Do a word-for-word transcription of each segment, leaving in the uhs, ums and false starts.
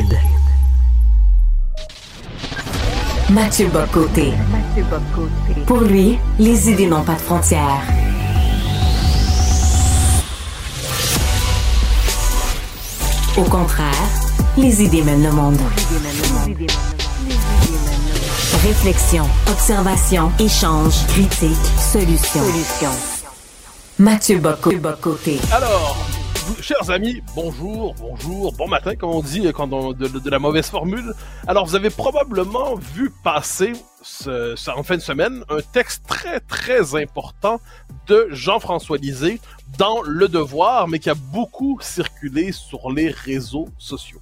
Cube. Mathieu Bock-Côté. Pour lui, les idées n'ont pas de frontières. Au contraire, les idées mènent le monde. Réflexion, observation, échange, critique, solution. solution. Mathieu Bock-Côté. Alors, chers amis, bonjour, bonjour, bon matin, comme on dit quand on de, de la mauvaise formule. Alors, vous avez probablement vu passer ce, ce, en fin de semaine un texte très, très important de Jean-François Lisée dans Le Devoir, mais qui a beaucoup circulé sur les réseaux sociaux.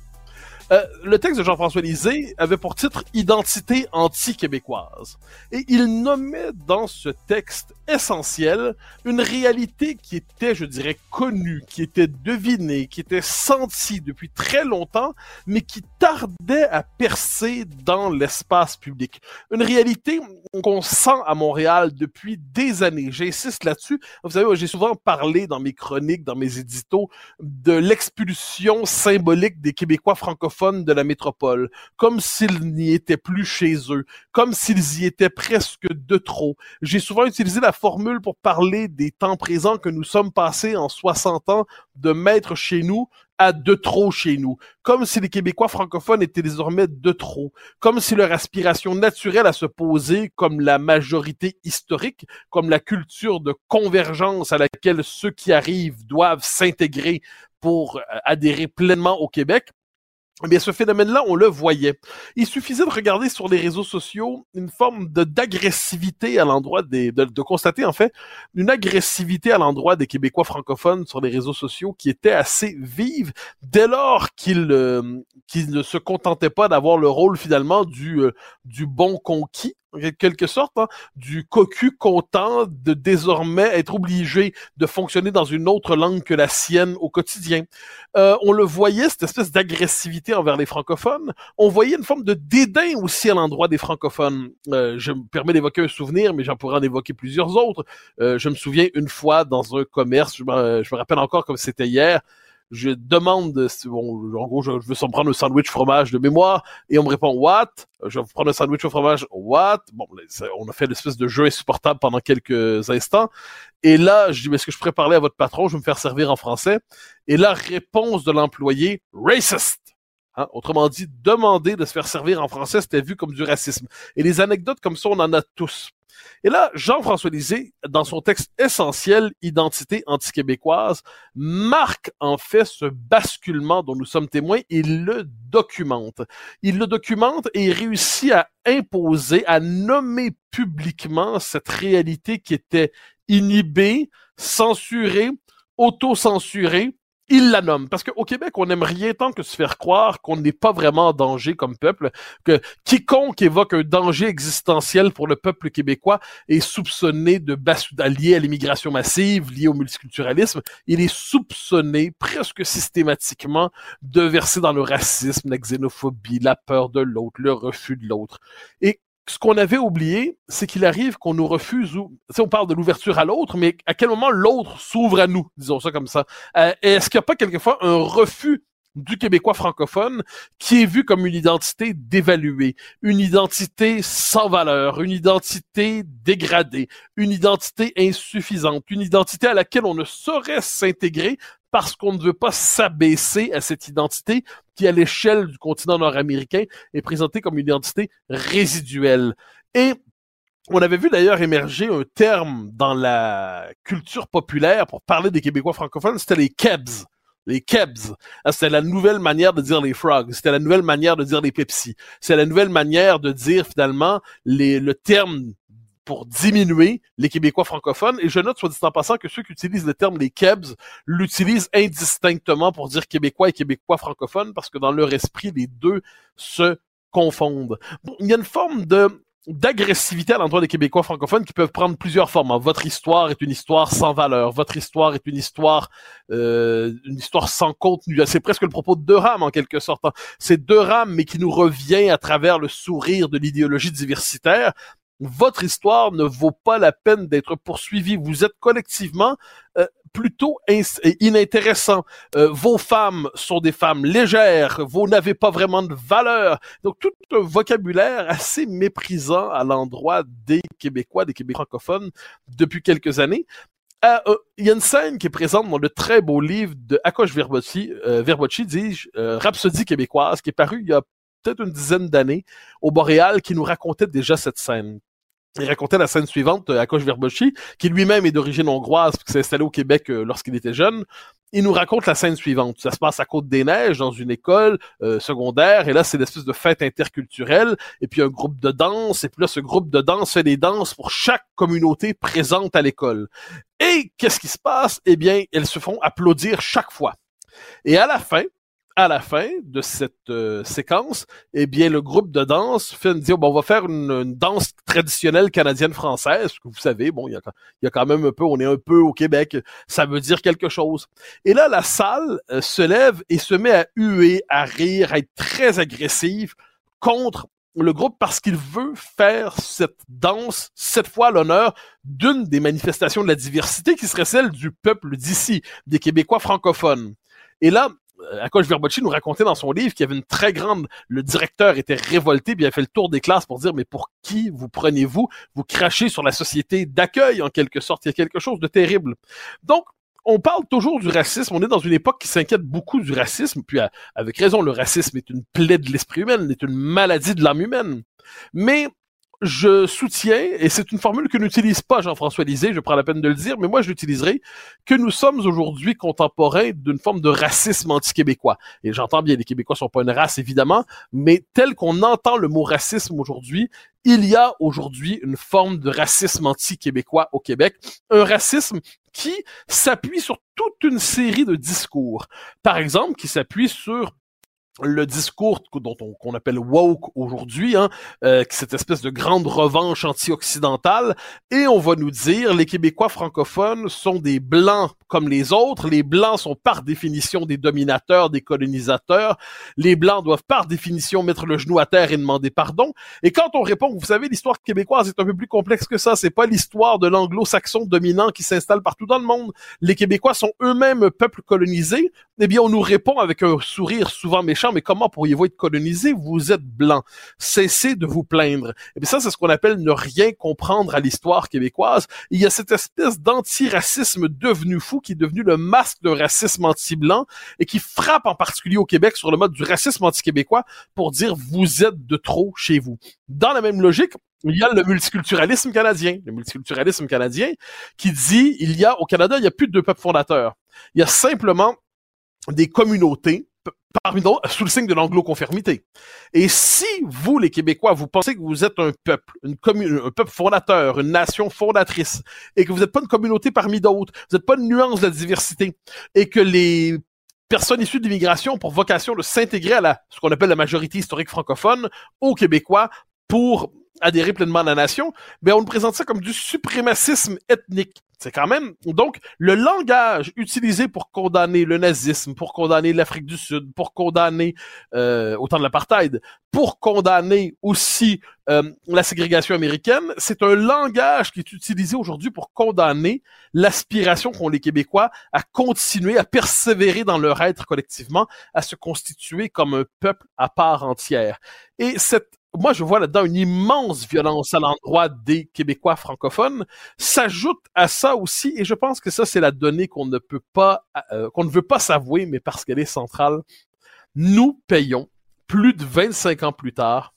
Euh, le texte de Jean-François Lisée avait pour titre « Identité anti-québécoise ». Et il nommait dans ce texte essentiel une réalité qui était, je dirais, connue, qui était devinée, qui était sentie depuis très longtemps, mais qui tardait à percer dans l'espace public. Une réalité qu'on sent à Montréal depuis des années. J'insiste là-dessus. Vous savez, j'ai souvent parlé dans mes chroniques, dans mes éditos, de l'expulsion symbolique des Québécois francophones de la métropole, comme s'ils n'y étaient plus chez eux, comme s'ils y étaient presque de trop. J'ai souvent utilisé la formule pour parler des temps présents que nous sommes passés en soixante ans de mettre chez nous à de trop chez nous, comme si les Québécois francophones étaient désormais de trop, comme si leur aspiration naturelle à se poser comme la majorité historique, comme la culture de convergence à laquelle ceux qui arrivent doivent s'intégrer pour adhérer pleinement au Québec, eh bien, ce phénomène-là, on le voyait. Il suffisait de regarder sur les réseaux sociaux une forme de d'agressivité à l'endroit des... De, de constater, en fait, une agressivité à l'endroit des Québécois francophones sur les réseaux sociaux qui était assez vive dès lors qu'ils euh, qu'ils ne se contentaient pas d'avoir le rôle, finalement, du euh, du bon conquis, en quelque sorte, hein, du cocu content de désormais être obligé de fonctionner dans une autre langue que la sienne au quotidien. Euh, on le voyait, cette espèce d'agressivité envers les francophones. On voyait une forme de dédain aussi à l'endroit des francophones. Euh, je me permets d'évoquer un souvenir, mais j'en pourrais en évoquer plusieurs autres. Euh, je me souviens une fois dans un commerce, je me, je me rappelle encore comme c'était hier, je demande, bon, en gros, je veux s'en prendre un sandwich fromage de mémoire, et on me répond « What ?» Je vais vous prendre un sandwich au fromage « What ?» Bon, on a fait l'espèce de jeu insupportable pendant quelques instants. Et là, je dis « Mais est-ce que je pourrais parler à votre patron? Je vais me faire servir en français. » Et la réponse de l'employé « Racist !» Hein, autrement dit, demander de se faire servir en français, c'était vu comme du racisme. Et les anecdotes comme ça, on en a tous. Et là, Jean-François Lisée, dans son texte essentiel « Identité anti-québécoise », marque en fait ce basculement dont nous sommes témoins et le documente. Il le documente et il réussit à imposer, à nommer publiquement cette réalité qui était inhibée, censurée, autocensurée. Il la nomme, parce qu'au Québec, on n'aime rien tant que se faire croire qu'on n'est pas vraiment en danger comme peuple, que quiconque évoque un danger existentiel pour le peuple québécois est soupçonné de bas- lié à l'immigration massive, lié au multiculturalisme, il est soupçonné presque systématiquement de verser dans le racisme, la xénophobie, la peur de l'autre, le refus de l'autre. Et ce qu'on avait oublié, c'est qu'il arrive qu'on nous refuse, ou, tu sais, on parle de l'ouverture à l'autre, mais à quel moment l'autre s'ouvre à nous, disons ça comme ça. Euh, est-ce qu'il n'y a pas quelquefois un refus du Québécois francophone qui est vu comme une identité dévaluée, une identité sans valeur, une identité dégradée, une identité insuffisante, une identité à laquelle on ne saurait s'intégrer parce qu'on ne veut pas s'abaisser à cette identité qui, à l'échelle du continent nord-américain, est présentée comme une identité résiduelle. Et on avait vu d'ailleurs émerger un terme dans la culture populaire pour parler des Québécois francophones, c'était les Kebs. Les Kebs, c'était la nouvelle manière de dire les Frogs, c'était la nouvelle manière de dire les Pepsi, c'est la nouvelle manière de dire finalement les, le terme pour diminuer les Québécois francophones. Et je note, soit dit en passant, que ceux qui utilisent le terme des Kebs l'utilisent indistinctement pour dire Québécois et Québécois francophones, parce que dans leur esprit, les deux se confondent. Bon, il y a une forme de... d'agressivité à l'endroit des Québécois francophones qui peuvent prendre plusieurs formes. Votre histoire est une histoire sans valeur. Votre histoire est une histoire euh, une histoire sans contenu. C'est presque le propos de Durham, en quelque sorte. C'est Durham, mais qui nous revient à travers le sourire de l'idéologie diversitaire votre histoire ne vaut pas la peine d'être poursuivie. Vous êtes collectivement euh, plutôt ins- inintéressants. Euh, vos femmes sont des femmes légères. Vous n'avez pas vraiment de valeur. Donc, tout un vocabulaire assez méprisant à l'endroit des Québécois, des Québécois francophones depuis quelques années. Ah, euh, il y a une scène qui est présente dans le très beau livre de Akos Verboczy, euh, Verboczy dis-je, euh, Rhapsodie québécoise, qui est paru il y a peut-être une dizaine d'années au Boréal, qui nous racontait déjà cette scène. Il racontait la scène suivante, Akos Verboczy, qui lui-même est d'origine hongroise, qui s'est installé au Québec euh, lorsqu'il était jeune. Il nous raconte la scène suivante. Ça se passe à Côte-des-Neiges, dans une école euh, secondaire, et là, c'est une espèce de fête interculturelle, et puis un groupe de danse, et puis là, ce groupe de danse fait des danses pour chaque communauté présente à l'école. Et qu'est-ce qui se passe? Eh bien, elles se font applaudir chaque fois. Et à la fin, à la fin de cette euh, séquence, eh bien, le groupe de danse fait une, dit, bon, on va faire une, une danse traditionnelle canadienne-française, que vous savez, bon, il y a, y a quand même un peu, on est un peu au Québec, ça veut dire quelque chose. Et là, la salle euh, se lève et se met à huer, à rire, à être très agressive contre le groupe parce qu'il veut faire cette danse, cette fois à l'honneur d'une des manifestations de la diversité qui serait celle du peuple d'ici, des Québécois francophones. Et là, Akos Verboczy nous racontait dans son livre qu'il y avait une très grande... Le directeur était révolté, puis il a fait le tour des classes pour dire « Mais pour qui vous prenez-vous? Vous crachez sur la société d'accueil, en quelque sorte. Il y a quelque chose de terrible. » Donc, on parle toujours du racisme. On est dans une époque qui s'inquiète beaucoup du racisme, puis avec raison, le racisme est une plaie de l'esprit humain, est une maladie de l'âme humaine. Mais... je soutiens, et c'est une formule que n'utilise pas Jean-François Lisée, je prends la peine de le dire, mais moi je l'utiliserai, que nous sommes aujourd'hui contemporains d'une forme de racisme anti-québécois. Et j'entends bien, les Québécois sont pas une race, évidemment, mais tel qu'on entend le mot racisme aujourd'hui, il y a aujourd'hui une forme de racisme anti-québécois au Québec. Un racisme qui s'appuie sur toute une série de discours. Par exemple, qui s'appuie sur le discours dont on, qu'on appelle woke aujourd'hui, hein, euh, cette espèce de grande revanche anti-occidentale, et on va nous dire les Québécois francophones sont des blancs comme les autres, les blancs sont par définition des dominateurs, des colonisateurs, les blancs doivent par définition mettre le genou à terre et demander pardon. Et quand on répond, vous savez, l'histoire québécoise est un peu plus complexe que ça, c'est pas l'histoire de l'anglo-saxon dominant qui s'installe partout dans le monde, les Québécois sont eux-mêmes un peuple colonisé, eh bien on nous répond avec un sourire souvent méchant, mais comment pourriez-vous être colonisé? Vous êtes blanc. Cessez de vous plaindre. Et bien ça, c'est ce qu'on appelle ne rien comprendre à l'histoire québécoise. Et il y a cette espèce d'anti-racisme devenu fou qui est devenu le masque d'un racisme anti-blanc et qui frappe en particulier au Québec sur le mode du racisme anti-québécois pour dire vous êtes de trop chez vous. Dans la même logique, il y a le multiculturalisme canadien. Le multiculturalisme canadien qui dit il y a au Canada, il n'y a plus de deux peuples fondateurs. Il y a simplement des communautés parmi d'autres, sous le signe de l'anglo-conformité. Et si vous, les Québécois, vous pensez que vous êtes un peuple, une commune, un peuple fondateur, une nation fondatrice, et que vous n'êtes pas une communauté parmi d'autres, vous n'êtes pas une nuance de la diversité, et que les personnes issues de l'immigration ont pour vocation de s'intégrer à la, ce qu'on appelle la majorité historique francophone, aux Québécois, pour adhérer pleinement à la nation, ben on présente ça comme du suprémacisme ethnique. C'est quand même, donc, le langage utilisé pour condamner le nazisme, pour condamner l'Afrique du Sud, pour condamner, euh, au temps de l'apartheid, pour condamner aussi euh, la ségrégation américaine, c'est un langage qui est utilisé aujourd'hui pour condamner l'aspiration qu'ont les Québécois à continuer, à persévérer dans leur être collectivement, à se constituer comme un peuple à part entière. Et cette Moi, je vois là-dedans une immense violence à l'endroit des Québécois francophones. S'ajoute à ça aussi, et je pense que ça, c'est la donnée qu'on ne peut pas, euh, qu'on ne veut pas s'avouer, mais parce qu'elle est centrale. Nous payons, plus de vingt-cinq ans plus tard,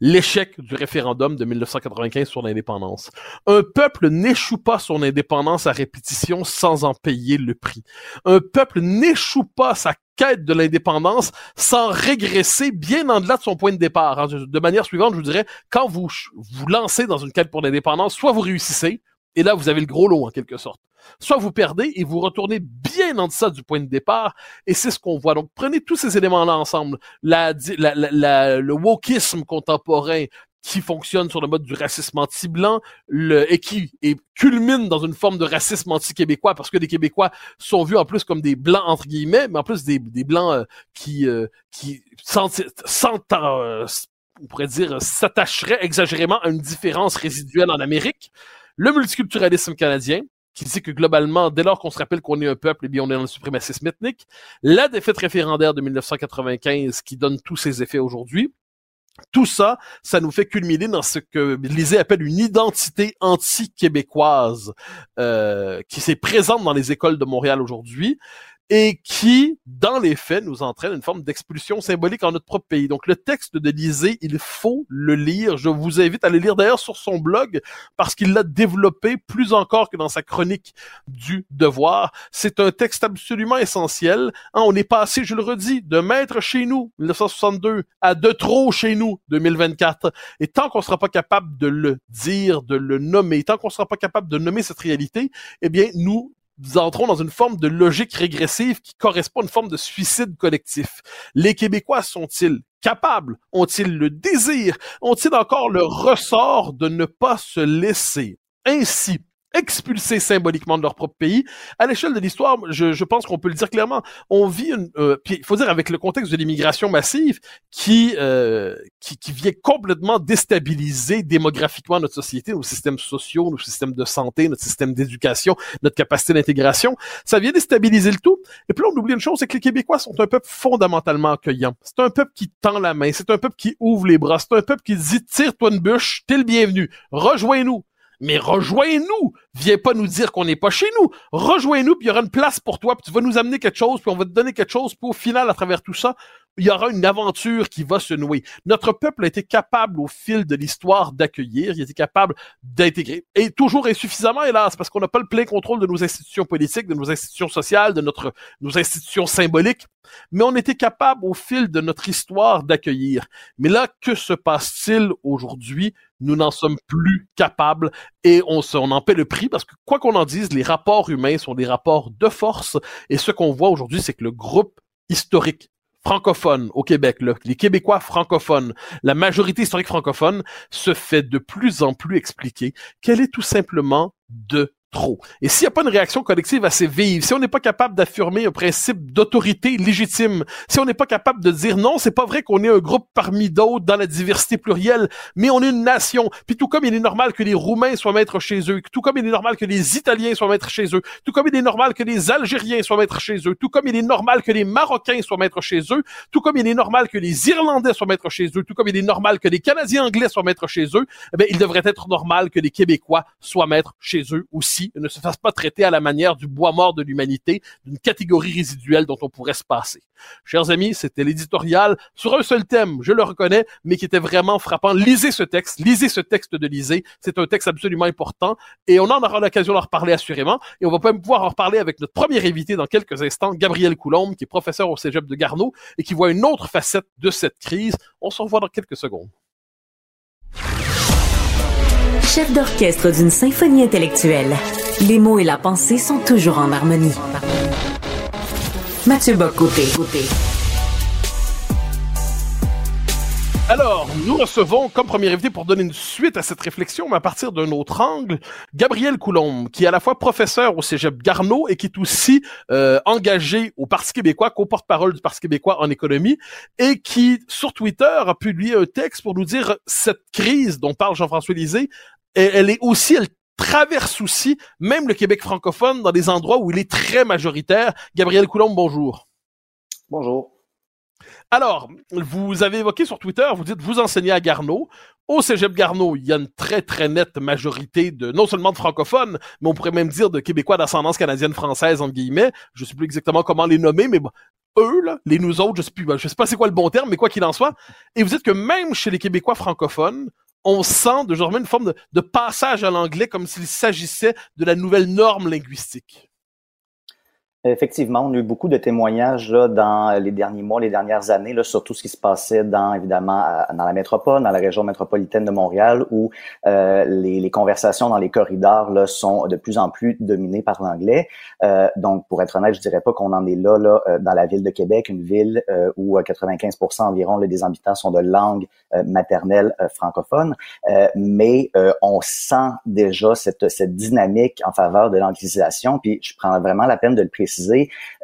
l'échec du référendum de mille neuf cent quatre-vingt-quinze sur l'indépendance. Un peuple n'échoue pas son indépendance à répétition sans en payer le prix. Un peuple n'échoue pas sa quête de l'indépendance sans régresser bien en delà de son point de départ. De manière suivante, je vous dirais, quand vous vous lancez dans une quête pour l'indépendance, soit vous réussissez, et là vous avez le gros lot en quelque sorte. Soit vous perdez et vous retournez bien en deçà du point de départ, et c'est ce qu'on voit. Donc, prenez tous ces éléments-là ensemble. La, la, la, la, le wokisme contemporain qui fonctionne sur le mode du racisme anti-blanc le, et qui et culmine dans une forme de racisme anti-québécois parce que les Québécois sont vus en plus comme des blancs entre guillemets, mais en plus des, des blancs euh, qui, euh, qui sentent... sentent euh, on pourrait dire, s'attacherait exagérément à une différence résiduelle en Amérique, le multiculturalisme canadien, qui dit que globalement, dès lors qu'on se rappelle qu'on est un peuple, eh bien on est dans le suprémacisme ethnique, la défaite référendaire de dix-neuf cent quatre-vingt-quinze qui donne tous ses effets aujourd'hui, tout ça, ça nous fait culminer dans ce que Lisée appelle une identité anti-québécoise euh, qui s'est présente dans les écoles de Montréal aujourd'hui et qui, dans les faits, nous entraîne une forme d'expulsion symbolique en notre propre pays. Donc, le texte de Lisée, il faut le lire. Je vous invite à le lire d'ailleurs sur son blog parce qu'il l'a développé plus encore que dans sa chronique du Devoir. C'est un texte absolument essentiel. Hein, on est passé, je le redis, de maître chez nous, dix-neuf cent soixante-deux, à de trop chez nous, deux mille vingt-quatre. Et tant qu'on sera pas capable de le dire, de le nommer, tant qu'on sera pas capable de nommer cette réalité, eh bien, nous, nous entrons dans une forme de logique régressive qui correspond à une forme de suicide collectif. Les Québécois sont-ils capables? Ont-ils le désir? Ont-ils encore le ressort de ne pas se laisser ainsi expulsés symboliquement de leur propre pays? À l'échelle de l'histoire, je, je pense qu'on peut le dire clairement, on vit une... Euh, puis il faut dire, avec le contexte de l'immigration massive qui, euh, qui qui vient complètement déstabiliser démographiquement notre société, nos systèmes sociaux, nos systèmes de santé, notre système d'éducation, notre capacité d'intégration, ça vient déstabiliser le tout. Et puis là, on oublie une chose, c'est que les Québécois sont un peuple fondamentalement accueillant. C'est un peuple qui tend la main, c'est un peuple qui ouvre les bras, c'est un peuple qui dit « Tire-toi une bûche, t'es le bienvenu, rejoins-nous ». Mais rejoins-nous! Viens pas nous dire qu'on n'est pas chez nous! Rejoins-nous, puis il y aura une place pour toi, puis tu vas nous amener quelque chose, puis on va te donner quelque chose, puis au final, à travers tout ça, il y aura une aventure qui va se nouer. Notre peuple a été capable, au fil de l'histoire, d'accueillir, il a été capable d'intégrer, et toujours insuffisamment, hélas, parce qu'on n'a pas le plein contrôle de nos institutions politiques, de nos institutions sociales, de notre nos institutions symboliques, mais on était capable, au fil de notre histoire, d'accueillir. Mais là, que se passe-t-il aujourd'hui? Nous n'en sommes plus capables et on, se, on en paie le prix parce que, quoi qu'on en dise, les rapports humains sont des rapports de force et ce qu'on voit aujourd'hui, c'est que le groupe historique francophone au Québec, là, les Québécois francophones, la majorité historique francophone se fait de plus en plus expliquer qu'elle est tout simplement de trop. Et s'il n'y a pas une réaction collective assez vive, si on n'est pas capable d'affirmer un principe d'autorité légitime, si on n'est pas capable de dire non, c'est pas vrai qu'on est un groupe parmi d'autres dans la diversité plurielle, mais on est une nation. Puis tout comme il est normal que les Roumains soient maîtres chez eux, tout comme il est normal que les Italiens soient maîtres chez eux, tout comme il est normal que les Algériens soient maîtres chez eux, tout comme il est normal que les Marocains soient maîtres chez eux, tout comme il est normal que les Irlandais soient maîtres chez eux, tout comme il est normal que les Canadiens anglais soient maîtres chez eux, eh bien, il devrait être normal que les Québécois soient maîtres chez eux aussi. Ne se fasse pas traiter à la manière du bois mort de l'humanité, d'une catégorie résiduelle dont on pourrait se passer. Chers amis, c'était l'éditorial sur un seul thème, je le reconnais, mais qui était vraiment frappant. Lisez ce texte, lisez ce texte de Lisée, c'est un texte absolument important et on en aura l'occasion d'en reparler assurément et on va même pouvoir en reparler avec notre premier invité dans quelques instants, Gabriel Coulombe, qui est professeur au Cégep de Garneau et qui voit une autre facette de cette crise. On se revoit dans quelques secondes. Chef d'orchestre d'une symphonie intellectuelle, les mots et la pensée sont toujours en harmonie. Mathieu Bock-Côté. Alors, nous recevons comme premier invité pour donner une suite à cette réflexion, mais à partir d'un autre angle, Gabriel Coulombe, qui est à la fois professeur au Cégep Garneau et qui est aussi euh, engagé au Parti québécois, co-porte-parole du Parti québécois en économie, et qui, sur Twitter, a publié un texte pour nous dire cette crise dont parle Jean-François Lisée, elle est aussi... Elle traverse aussi même le Québec francophone dans des endroits où il est très majoritaire. Gabriel Coulombe, bonjour. Bonjour. Alors, vous avez évoqué sur Twitter, vous dites vous enseignez à Garneau. Au Cégep Garneau, il y a une très très nette majorité de non seulement de francophones, mais on pourrait même dire de Québécois d'ascendance canadienne-française entre guillemets. Je ne sais plus exactement comment les nommer, mais bon, eux là, les nous autres, je sais plus, je sais pas c'est quoi le bon terme, mais quoi qu'il en soit. Et vous dites que même chez les Québécois francophones, on sent de genre une forme de, de passage à l'anglais comme s'il s'agissait de la nouvelle norme linguistique. Effectivement, on a eu beaucoup de témoignages là, dans les derniers mois, les dernières années, là, sur tout ce qui se passait dans, évidemment, à, dans la métropole, dans la région métropolitaine de Montréal, où euh, les, les conversations dans les corridors là, sont de plus en plus dominées par l'anglais. Euh, donc, pour être honnête, je dirais pas qu'on en est là, là dans la ville de Québec, une ville euh, où quatre-vingt-quinze pour cent environ là, des habitants sont de langue euh, maternelle euh, francophone, euh, mais euh, on sent déjà cette, cette dynamique en faveur de l'anglicisation. Puis, je prends vraiment la peine de le préciser.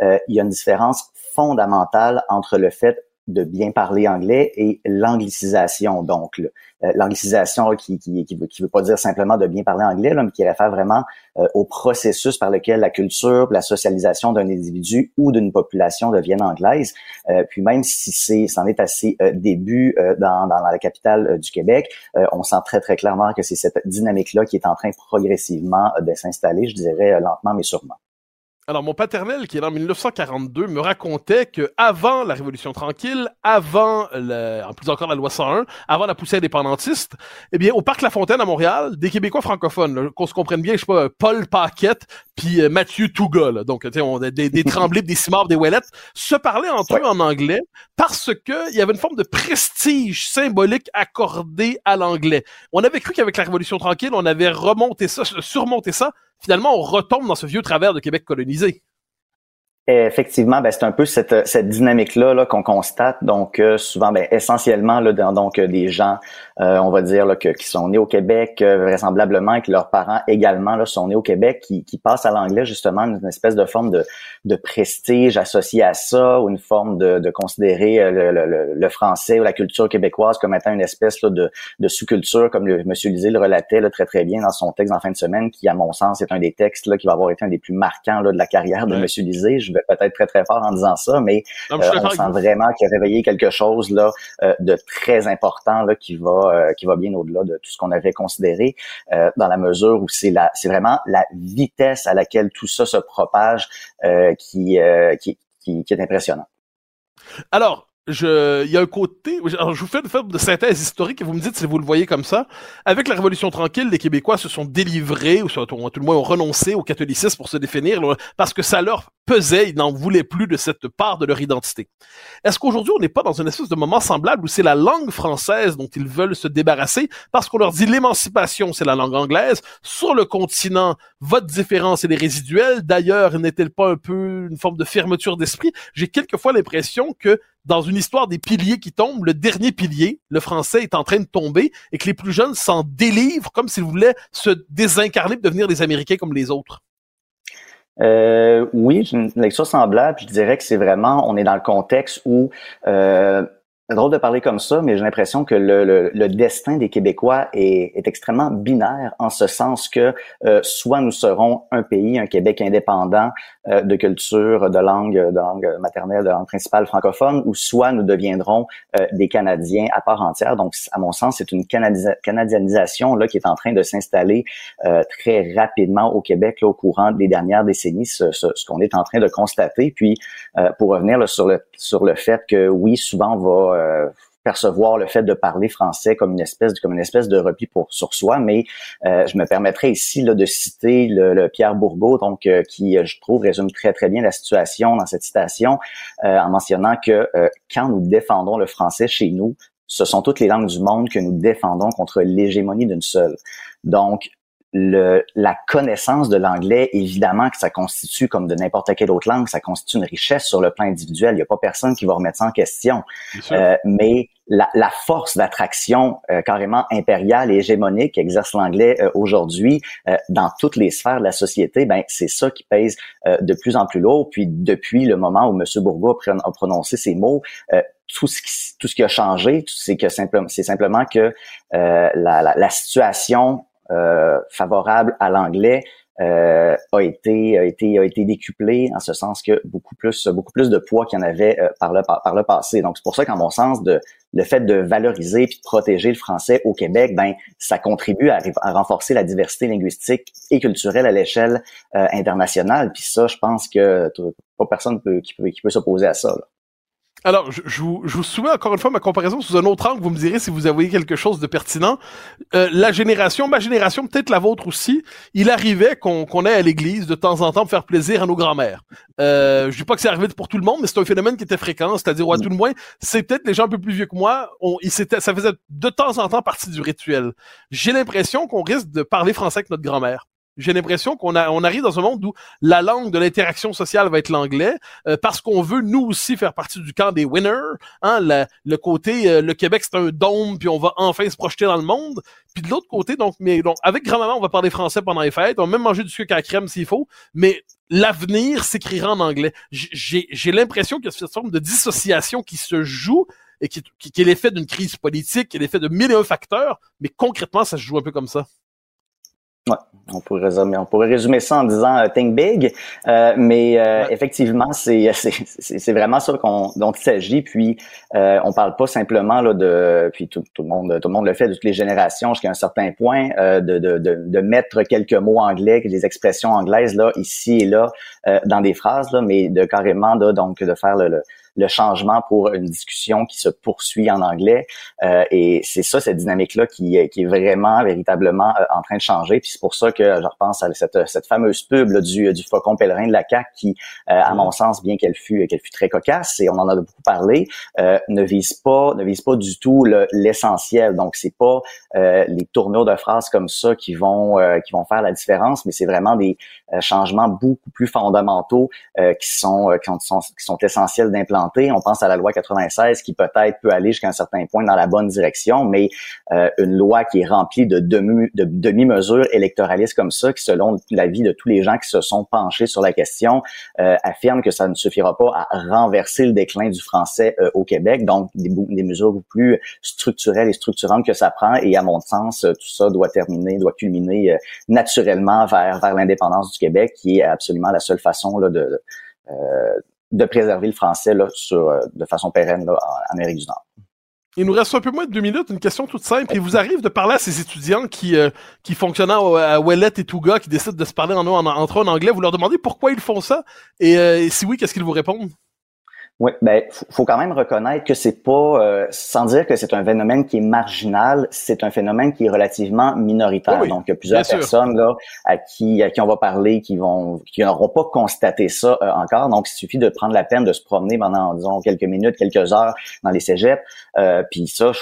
Euh, il y a une différence fondamentale entre le fait de bien parler anglais et l'anglicisation, donc euh, l'anglicisation qui qui qui veut, qui veut pas dire simplement de bien parler anglais là, mais qui réfère vraiment euh, au processus par lequel la culture, la socialisation d'un individu ou d'une population deviennent anglaise. Euh, puis même si c'est c'en est à ses euh, débuts euh, dans dans la capitale euh, du Québec, euh, on sent très très clairement que c'est cette dynamique là qui est en train progressivement euh, de s'installer, je dirais euh, lentement mais sûrement. Alors, mon paternel, qui est en dix-neuf cent quarante-deux, me racontait que avant la Révolution tranquille, avant, le, en plus encore la loi cent un, avant la poussée indépendantiste, eh bien, au Parc La Fontaine à Montréal, des Québécois francophones, là, qu'on se comprenne bien, je sais pas, Paul Paquette, puis euh, Mathieu Touga, là, donc, tu sais, on a des, des Tremblay, des Simard, des Ouellettes, se parlaient entre ouais. eux en anglais parce que il y avait une forme de prestige symbolique accordé à l'anglais. On avait cru qu'avec la Révolution tranquille, on avait remonté ça, surmonté ça. Finalement, on retombe dans ce vieux travers de Québec colonisé. Effectivement, ben c'est un peu cette cette dynamique là là qu'on constate, donc euh, souvent ben essentiellement là dans, donc euh, des gens euh, on va dire là que qui sont nés au Québec euh, vraisemblablement, et que leurs parents également là sont nés au Québec, qui qui passent à l'anglais justement une espèce de forme de de prestige associé à ça, ou une forme de de considérer le le le français ou la culture québécoise comme étant une espèce là de de sous-culture, comme le monsieur Lisée le relatait là très très bien dans son texte en fin de semaine, qui à mon sens est un des textes là qui va avoir été un des plus marquants là de la carrière de mmh. monsieur Lisée. Je vais peut-être très très fort en disant ça, mais non, euh, on sent vraiment qu'il a réveillé quelque chose là euh, de très important là qui va euh, qui va bien au-delà de tout ce qu'on avait considéré, euh, dans la mesure où c'est la c'est vraiment la vitesse à laquelle tout ça se propage euh, qui, euh, qui qui qui est impressionnant. Alors Je, il y a un côté, alors je vous fais une forme de synthèse historique et vous me dites si vous le voyez comme ça. Avec la Révolution tranquille, les Québécois se sont délivrés, ou à tout le moins ont renoncé au catholicisme pour se définir, parce que ça leur pesait, ils n'en voulaient plus de cette part de leur identité. Est-ce qu'aujourd'hui, on n'est pas dans une espèce de moment semblable où c'est la langue française dont ils veulent se débarrasser, parce qu'on leur dit l'émancipation, c'est la langue anglaise, sur le continent, votre différence, elle est résiduelle, d'ailleurs, n'est-elle pas un peu une forme de fermeture d'esprit? J'ai quelquefois l'impression que dans une histoire des piliers qui tombent, le dernier pilier, le français, est en train de tomber et que les plus jeunes s'en délivrent comme s'ils voulaient se désincarner et devenir des Américains comme les autres. Euh, oui, j'ai une lecture semblable. Je dirais que c'est vraiment, on est dans le contexte où... Euh, C'est drôle de parler comme ça, mais j'ai l'impression que le, le, le destin des Québécois est, est extrêmement binaire, en ce sens que euh, soit nous serons un pays, un Québec indépendant euh, de culture, de langue, de langue maternelle, de langue principale francophone, ou soit nous deviendrons euh, des Canadiens à part entière. Donc, à mon sens, c'est une canadisa- canadianisation là qui est en train de s'installer euh, très rapidement au Québec là, au courant des dernières décennies, ce, ce, ce qu'on est en train de constater. Puis, euh, pour revenir là, sur, le, sur le fait que, oui, souvent, on va... Euh, percevoir le fait de parler français comme une espèce de, comme une espèce de repli pour sur soi, mais euh, je me permettrai ici là de citer le, le Pierre Bourgault, donc euh, qui je trouve résume très très bien la situation dans cette citation, euh, en mentionnant que euh, quand nous défendons le français chez nous, ce sont toutes les langues du monde que nous défendons contre l'hégémonie d'une seule. Donc Le, la connaissance de l'anglais, évidemment que ça constitue, comme de n'importe quelle autre langue, ça constitue une richesse sur le plan individuel. Il n'y a pas personne qui va remettre ça en question. Euh, mais la, la force d'attraction euh, carrément impériale et hégémonique qu'exerce l'anglais euh, aujourd'hui euh, dans toutes les sphères de la société, ben c'est ça qui pèse euh, de plus en plus lourd. Puis depuis le moment où M. Bourgault a prononcé ces mots, euh, Tout ce, qui, tout ce qui a changé, c'est que simplement, c'est simplement que euh, la, la, la situation Euh, favorable à l'anglais euh, a été a été a été décuplé, en ce sens que beaucoup plus beaucoup plus de poids qu'il y en avait euh, par le par, par le passé. Donc c'est pour ça qu'en mon sens, de le fait de valoriser puis de protéger le français au Québec, ben ça contribue à, à renforcer la diversité linguistique et culturelle à l'échelle euh, internationale. Puis ça, je pense que pas personne peut, qui peut qui peut s'opposer à ça là. Alors, je, je, vous, je vous soumets encore une fois ma comparaison sous un autre angle, vous me direz si vous avez quelque chose de pertinent. Euh, la génération, ma génération, peut-être la vôtre aussi, il arrivait qu'on, qu'on aille à l'église de temps en temps pour faire plaisir à nos grands-mères. Euh, je dis pas que c'est arrivé pour tout le monde, mais c'est un phénomène qui était fréquent, c'est-à-dire, ouais, tout le moins, c'est peut-être les gens un peu plus vieux que moi, on, ils s'étaient, ça faisait de temps en temps partie du rituel. J'ai l'impression qu'on risque de parler français avec notre grand-mère. J'ai l'impression qu'on a, on arrive dans un monde où la langue de l'interaction sociale va être l'anglais, euh, parce qu'on veut nous aussi faire partie du camp des winners. Hein, la, le côté, euh, le Québec c'est un dôme, puis on va enfin se projeter dans le monde. Puis de l'autre côté, donc, mais donc avec grand-maman, on va parler français pendant les fêtes, on va même manger du sucre à la crème s'il faut, mais l'avenir s'écrira en anglais. J'ai, j'ai l'impression qu'il y a cette forme de dissociation qui se joue et qui, qui, qui est l'effet d'une crise politique, qui est l'effet de mille et un facteurs, mais concrètement, ça se joue un peu comme ça. Ouais, on pourrait résumer, on pourrait résumer ça en disant « think big euh, », mais euh, ouais. effectivement, c'est, c'est, c'est, c'est vraiment ça qu'on, dont il s'agit, puis euh, on parle pas simplement là, de, puis tout, tout, le monde, tout le monde le fait de toutes les générations jusqu'à un certain point, euh, de, de, de, de mettre quelques mots anglais, des expressions anglaises là, ici et là, euh, dans des phrases, là, mais de carrément là, donc de faire le, le le changement pour une discussion qui se poursuit en anglais. Euh, et c'est ça, cette dynamique-là qui, qui est vraiment, véritablement euh, en train de changer. Puis c'est pour ça que je repense à cette, cette fameuse pub là, du, du faucon pèlerin de la C A Q qui, euh, à mon sens, bien qu'elle fût, qu'elle fût très cocasse, et on en a beaucoup parlé, euh, ne vise pas ne vise pas du tout le, l'essentiel. Donc, c'est pas euh, les tournures de phrases comme ça qui vont euh, qui vont faire la différence, mais c'est vraiment des euh, changements beaucoup plus fondamentaux euh, qui, sont, euh, qui, sont, qui sont essentiels d'implanter. On pense à la loi quatre-vingt-seize qui peut-être peut aller jusqu'à un certain point dans la bonne direction, mais euh, une loi qui est remplie de, demi, de demi-mesures électoralistes comme ça, qui selon l'avis de tous les gens qui se sont penchés sur la question, euh, affirme que ça ne suffira pas à renverser le déclin du français euh, au Québec. Donc, des, des mesures plus structurelles et structurantes que ça prend. Et à mon sens, tout ça doit terminer, doit culminer euh, naturellement vers, vers l'indépendance du Québec, qui est absolument la seule façon là, de... de euh, de préserver le français là, sur, de façon pérenne là, en Amérique du Nord. Il nous reste un peu moins de deux minutes, une question toute simple. Il vous arrive de parler à ces étudiants qui euh, qui fonctionnent à Ouellet et Touga, qui décident de se parler en, en, entre eux en anglais, vous leur demandez pourquoi ils font ça? Et, euh, et si oui, qu'est-ce qu'ils vous répondent? Oui, ben faut quand même reconnaître que c'est pas, euh, sans dire que c'est un phénomène qui est marginal, c'est un phénomène qui est relativement minoritaire. Oui, donc il y a plusieurs personnes là à qui à qui on va parler qui vont qui n'auront pas constaté ça euh, encore. Donc il suffit de prendre la peine de se promener pendant disons quelques minutes, quelques heures dans les cégeps. Euh, Puis ça,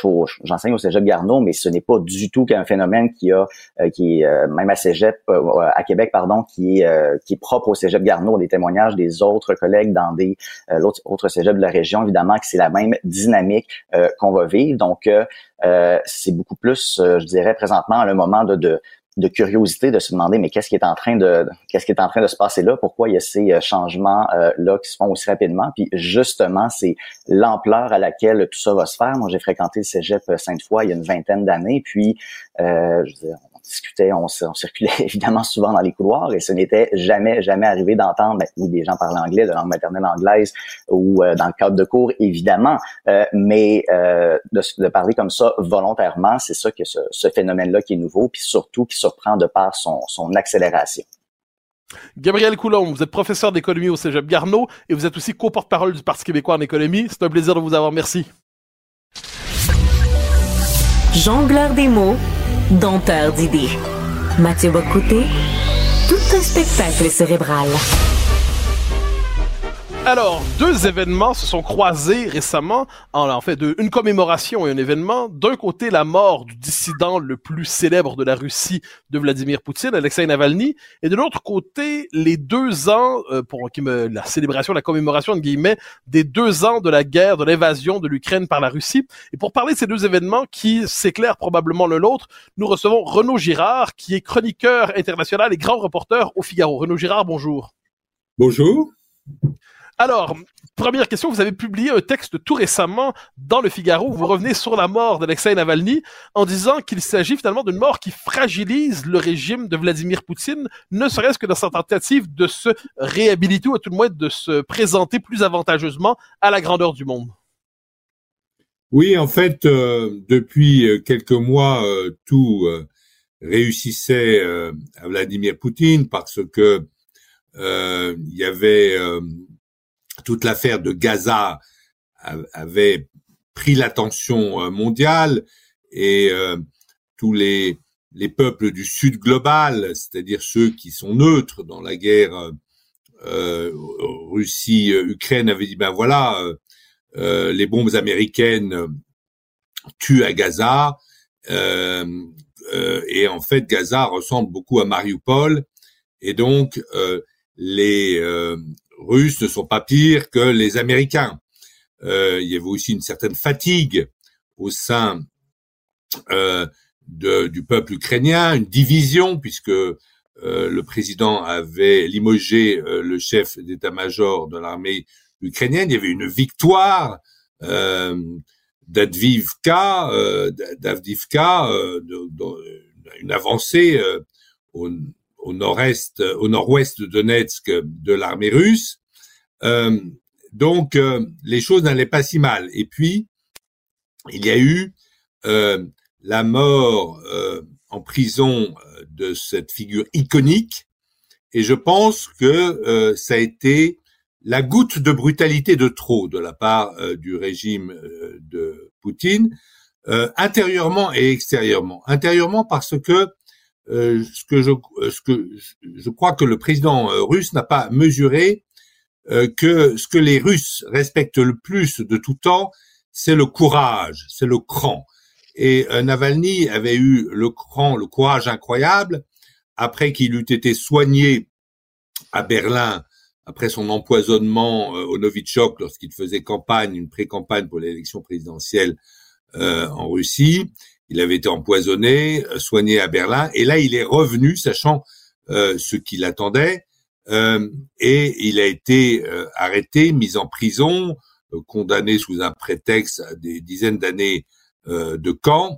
j'enseigne au Cégep Garneau, mais ce n'est pas du tout qu'un phénomène qui a euh, qui est euh, même à Cégep euh, à Québec pardon qui est euh, qui est propre au Cégep Garneau. Des témoignages des autres collègues dans des euh, l'autre autre cégep de la région, évidemment que c'est la même dynamique euh, qu'on va vivre. Donc, euh, euh, c'est beaucoup plus, euh, je dirais, présentement, le moment de, de, de curiosité, de se demander, mais qu'est-ce qui est en train de, qu'est-ce qui est en train de se passer là? Pourquoi il y a ces changements euh, là qui se font aussi rapidement? Puis justement, c'est l'ampleur à laquelle tout ça va se faire. Moi, j'ai fréquenté le cégep Sainte-Foy il y a une vingtaine d'années, puis, euh, je veux dire, discutait, on, on circulait évidemment souvent dans les couloirs et ce n'était jamais, jamais arrivé d'entendre ben, oui, des gens parlent anglais, de langue maternelle anglaise ou euh, dans le cadre de cours, évidemment, euh, mais euh, de, de parler comme ça volontairement, c'est ça que ce, ce phénomène-là qui est nouveau, puis surtout qui surprend de par son, son accélération. Gabriel Coulombe, vous êtes professeur d'économie au Cégep Garneau et vous êtes aussi co-porte-parole du Parti québécois en économie. C'est un plaisir de vous avoir, merci. Jongleur des mots, dompteur d'idées. Mathieu Bock-Côté, tout un spectacle cérébral. Alors, deux événements se sont croisés récemment, en, en fait, de, une commémoration et un événement. D'un côté, la mort du dissident le plus célèbre de la Russie de Vladimir Poutine, Alexei Navalny, et de l'autre côté, les deux ans, euh, pour qui me, la célébration, la commémoration, entre guillemets, des deux ans de la guerre, de l'invasion de l'Ukraine par la Russie. Et pour parler de ces deux événements qui s'éclairent probablement l'un l'autre, nous recevons Renaud Girard, qui est chroniqueur international et grand reporter au Figaro. Renaud Girard, bonjour. Bonjour. Alors, première question, vous avez publié un texte tout récemment dans Le Figaro où vous revenez sur la mort d'Alexei Navalny en disant qu'il s'agit finalement d'une mort qui fragilise le régime de Vladimir Poutine, ne serait-ce que dans sa tentative de se réhabiliter ou à tout le moins de se présenter plus avantageusement à la grandeur du monde. Oui, en fait, euh, depuis quelques mois, euh, tout euh, réussissait euh, à Vladimir Poutine parce que euh, il y avait... Euh, toute l'affaire de Gaza avait pris l'attention mondiale et euh, tous les, les peuples du Sud global, c'est-à-dire ceux qui sont neutres dans la guerre euh, Russie-Ukraine, avaient dit « ben voilà, euh, les bombes américaines tuent à Gaza, euh, euh, et en fait Gaza ressemble beaucoup à Mariupol, et donc euh, les euh, Russes ne sont pas pires que les Américains. Euh, il y avait aussi une certaine fatigue au sein euh, de, du peuple ukrainien, une division, puisque Euh, le président avait limogé euh, le chef d'état-major de l'armée ukrainienne. Il y avait une victoire euh, d'Avdiivka, euh, d'Avdiivka, euh, de, de, une avancée euh, au, au nord-est, au nord-ouest de Donetsk de l'armée russe. Euh, donc, euh, les choses n'allaient pas si mal. Et puis, il y a eu euh, la mort euh, en prison de cette figure iconique, et je pense que euh, ça a été la goutte de brutalité de trop de la part euh, du régime euh, de Poutine, euh, intérieurement et extérieurement. Intérieurement parce que euh, ce que je ce que je crois que le président euh, russe n'a pas mesuré euh, que ce que les Russes respectent le plus de tout temps, c'est le courage, c'est le cran. Et euh, Navalny avait eu le cran, le courage incroyable, après qu'il eût été soigné à Berlin, après son empoisonnement euh, au Novichok lorsqu'il faisait campagne, une pré-campagne pour l'élection présidentielle euh, en Russie. Il avait été empoisonné, soigné à Berlin, et là il est revenu, sachant euh, ce qui l'attendait, euh, et il a été euh, arrêté, mis en prison, euh, condamné sous un prétexte à des dizaines d'années de camp,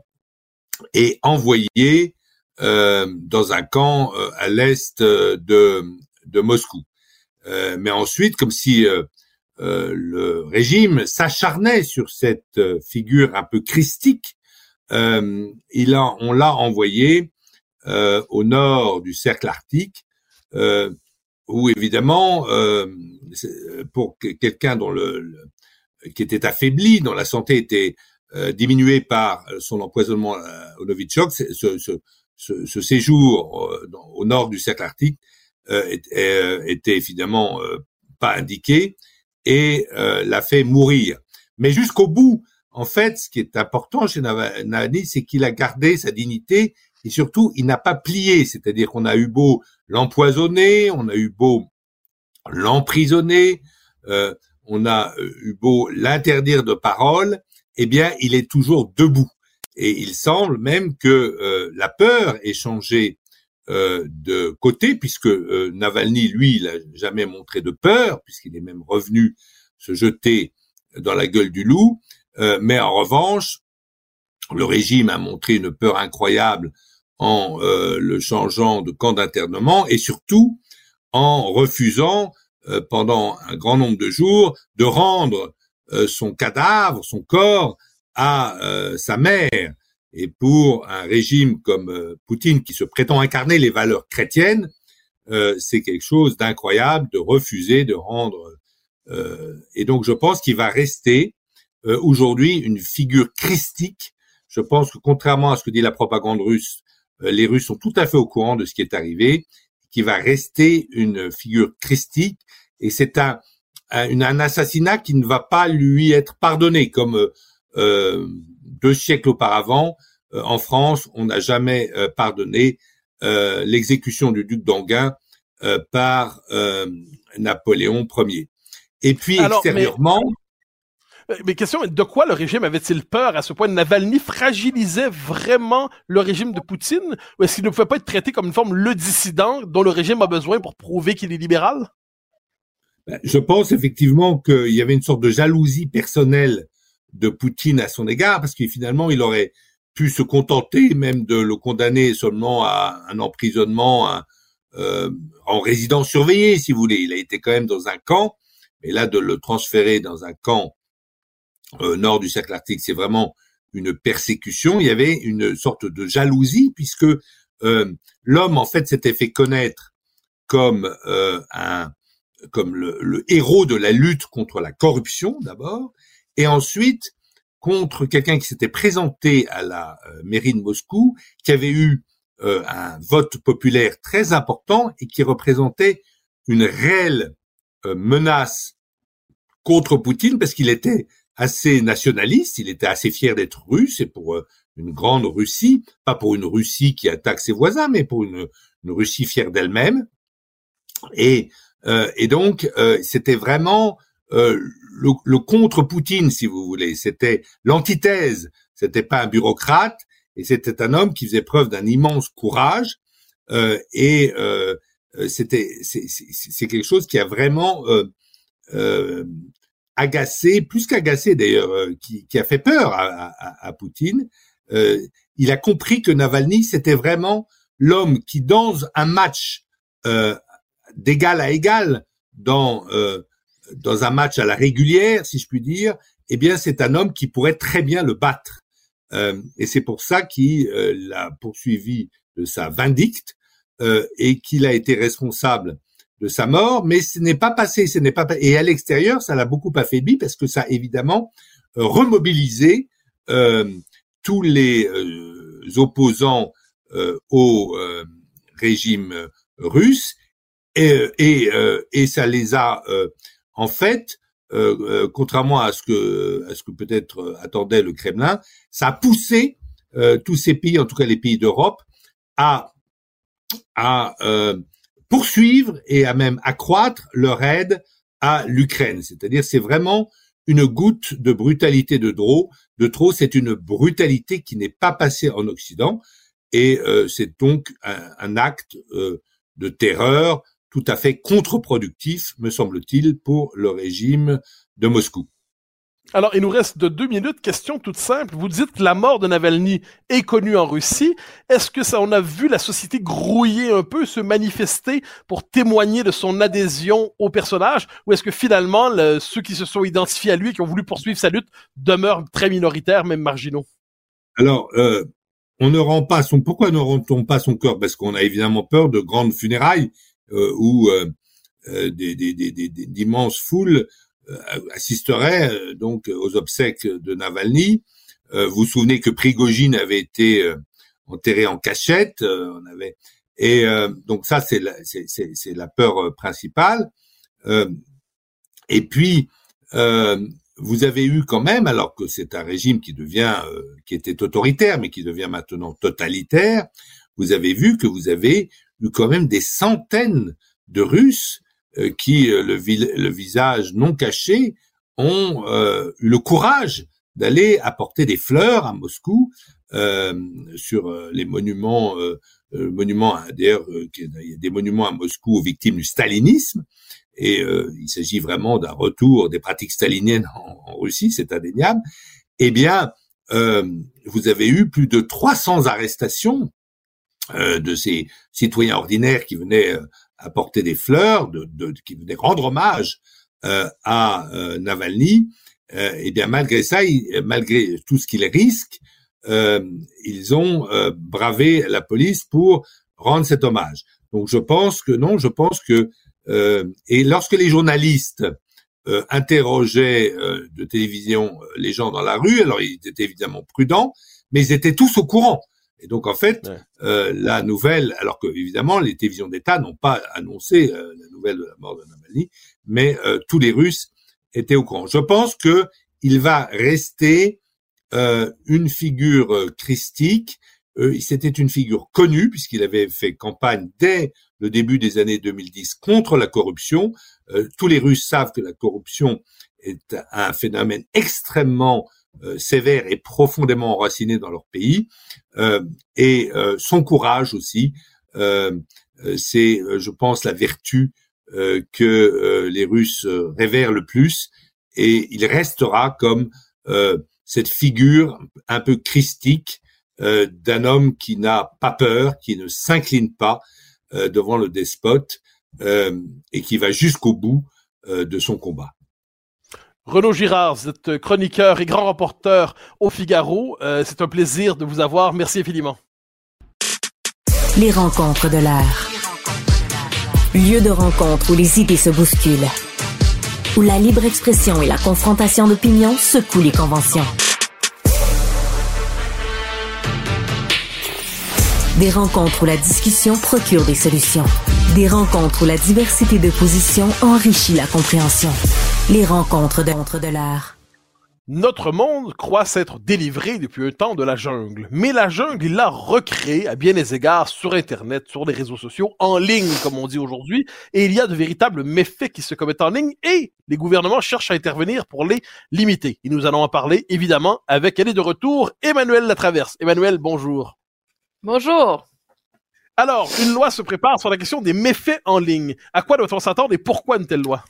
et envoyé euh, dans un camp euh, à l'est de, de Moscou. Euh, mais ensuite, comme si euh, euh, le régime s'acharnait sur cette figure un peu christique, euh, il a, on l'a envoyé euh, au nord du cercle arctique, euh, où évidemment, euh, pour quelqu'un dont le, le, qui était affaibli, dont la santé était diminué par son empoisonnement au Novichok, ce, ce, ce, ce séjour au nord du cercle arctique euh, était évidemment pas indiqué et euh, l'a fait mourir. Mais jusqu'au bout, en fait, ce qui est important chez Navalny, c'est qu'il a gardé sa dignité et surtout, il n'a pas plié. C'est-à-dire qu'on a eu beau l'empoisonner, on a eu beau l'emprisonner, euh, on a eu beau l'interdire de parole, eh bien, il est toujours debout. Et il semble même que euh, la peur ait changé euh, de côté, puisque euh, Navalny, lui, il n'a jamais montré de peur, puisqu'il est même revenu se jeter dans la gueule du loup. Euh, mais en revanche, le régime a montré une peur incroyable en euh, le changeant de camp d'internement et surtout en refusant, euh, pendant un grand nombre de jours, de rendre son cadavre, son corps, à euh, sa mère. Et pour un régime comme euh, Poutine, qui se prétend incarner les valeurs chrétiennes, euh, c'est quelque chose d'incroyable de refuser de rendre. Euh, et donc, je pense qu'il va rester euh, aujourd'hui une figure christique. Je pense que, contrairement à ce que dit la propagande russe, euh, les Russes sont tout à fait au courant de ce qui est arrivé, qu'il va rester une figure christique. Et c'est un un assassinat qui ne va pas lui être pardonné, comme euh, deux siècles auparavant, euh, en France, on n'a jamais euh, pardonné euh, l'exécution du duc d'Enghien euh, par euh, Napoléon Ier. Et puis, alors, extérieurement… Mais, mais question, de quoi le régime avait-il peur à ce point? Navalny fragilisait vraiment le régime de Poutine? Ou est-ce qu'il ne pouvait pas être traité comme une forme le dissident dont le régime a besoin pour prouver qu'il est libéral? Je pense effectivement qu'il y avait une sorte de jalousie personnelle de Poutine à son égard, parce que finalement, il aurait pu se contenter même de le condamner seulement à un emprisonnement à, euh, en résidence surveillée, si vous voulez. Il a été quand même dans un camp, mais là, de le transférer dans un camp euh, nord du cercle arctique, c'est vraiment une persécution. Il y avait une sorte de jalousie, puisque euh, l'homme, en fait, s'était fait connaître comme euh, un... comme le, le héros de la lutte contre la corruption d'abord, et ensuite contre quelqu'un qui s'était présenté à la euh, mairie de Moscou, qui avait eu euh, un vote populaire très important et qui représentait une réelle euh, menace contre Poutine, parce qu'il était assez nationaliste, il était assez fier d'être russe, et pour euh, une grande Russie, pas pour une Russie qui attaque ses voisins, mais pour une, une Russie fière d'elle-même. Et, euh, et donc, euh, c'était vraiment euh, le, le contre-Poutine, si vous voulez. C'était l'antithèse. C'était pas un bureaucrate, et c'était un homme qui faisait preuve d'un immense courage. Euh, et euh, c'était c'est, c'est, c'est quelque chose qui a vraiment euh, euh, agacé, plus qu'agacé d'ailleurs, euh, qui, qui a fait peur à, à, à Poutine. Euh, il a compris que Navalny, c'était vraiment l'homme qui, dans un match euh, d'égal à égal, dans euh, dans un match à la régulière, si je puis dire, eh bien, c'est un homme qui pourrait très bien le battre. Euh, et c'est pour ça qu'il euh, l'a poursuivi de sa vindicte euh, et qu'il a été responsable de sa mort. Mais ce n'est pas passé, ce n'est pas et à l'extérieur, ça l'a beaucoup affaibli parce que ça a évidemment euh, remobilisé euh, tous les euh, opposants euh, au euh, régime russe et et, euh, et ça les a euh, en fait, euh, euh, contrairement à ce que à ce que peut-être attendait le Kremlin, ça a poussé euh, tous ces pays, en tout cas les pays d'Europe, à, à euh, poursuivre et à même accroître leur aide à l'Ukraine. C'est-à-dire, c'est vraiment une goutte de brutalité de trop. De trop, c'est une brutalité qui n'est pas passée en Occident, et euh, c'est donc un, un acte euh, de terreur tout à fait contre-productif, me semble-t-il, pour le régime de Moscou. Alors, il nous reste de deux minutes. Question toute simple. Vous dites que la mort de Navalny est connue en Russie. Est-ce que ça, on a vu la société grouiller un peu, se manifester pour témoigner de son adhésion au personnage? Ou est-ce que finalement, le, ceux qui se sont identifiés à lui, qui ont voulu poursuivre sa lutte, demeurent très minoritaires, même marginaux? Alors, euh, on ne rend pas son, pourquoi ne rend-on pas son corps? Parce qu'on a évidemment peur de grandes funérailles, euh, où, euh, euh, des, des, des, des, des, d'immenses foules assisterait donc aux obsèques de Navalny. Vous vous souvenez que Prigogine avait été enterré en cachette, on avait et donc ça c'est la, c'est, c'est, c'est la peur principale. Et puis vous avez eu quand même, alors que c'est un régime qui devient, qui était autoritaire mais qui devient maintenant totalitaire, vous avez vu que vous avez eu quand même des centaines de Russes qui, le, le visage non caché, ont euh, eu le courage d'aller apporter des fleurs à Moscou euh, sur les monuments, euh, monuments d'ailleurs, il y a des monuments à Moscou aux victimes du stalinisme, et euh, il s'agit vraiment d'un retour des pratiques staliniennes en, en Russie, c'est indéniable. Eh bien, euh, vous avez eu plus de trois cents arrestations euh, de ces citoyens ordinaires qui venaient euh, apporter des fleurs, de, de, qui venaient rendre hommage euh, à euh, Navalny. Euh, et bien malgré ça, il, malgré tout ce qu'ils risquent, euh, ils ont euh, bravé la police pour rendre cet hommage. Donc je pense que non, je pense que euh, et lorsque les journalistes euh, interrogeaient euh, de télévision les gens dans la rue, alors ils étaient évidemment prudents, mais ils étaient tous au courant. Et donc, en fait, ouais. euh, la nouvelle, alors que évidemment, les télévisions d'État n'ont pas annoncé euh, la nouvelle de la mort de Navalny, mais euh, tous les Russes étaient au courant. Je pense que il va rester euh, une figure christique. Euh, c'était une figure connue puisqu'il avait fait campagne dès le début des années deux mille dix contre la corruption. Euh, tous les Russes savent que la corruption est un phénomène extrêmement Euh, sévère et profondément enraciné dans leur pays, euh, et euh, son courage aussi, euh, c'est, je pense, la vertu euh, que euh, les Russes euh, révèrent le plus, et il restera comme euh, cette figure un peu christique euh, d'un homme qui n'a pas peur, qui ne s'incline pas euh, devant le despote euh, et qui va jusqu'au bout euh, de son combat. Renaud Girard, vous êtes chroniqueur et grand reporter au Figaro. Euh, c'est un plaisir de vous avoir. Merci infiniment. Les rencontres de l'air. Lieu de rencontre où les idées se bousculent. Où la libre expression et la confrontation d'opinions secouent les conventions. Des rencontres où la discussion procure des solutions. Des rencontres où la diversité de positions enrichit la compréhension. Les rencontres de l'art. Notre monde croit s'être délivré depuis un temps de la jungle, mais la jungle, il l'a recréée à bien des égards sur Internet, sur les réseaux sociaux, en ligne, comme on dit aujourd'hui, et il y a de véritables méfaits qui se commettent en ligne et les gouvernements cherchent à intervenir pour les limiter. Et nous allons en parler, évidemment, avec, elle est de retour, Emmanuel Latraverse. Emmanuel, bonjour. Bonjour. Alors, une loi se prépare sur la question des méfaits en ligne. À quoi doit-on s'attendre et pourquoi une telle loi?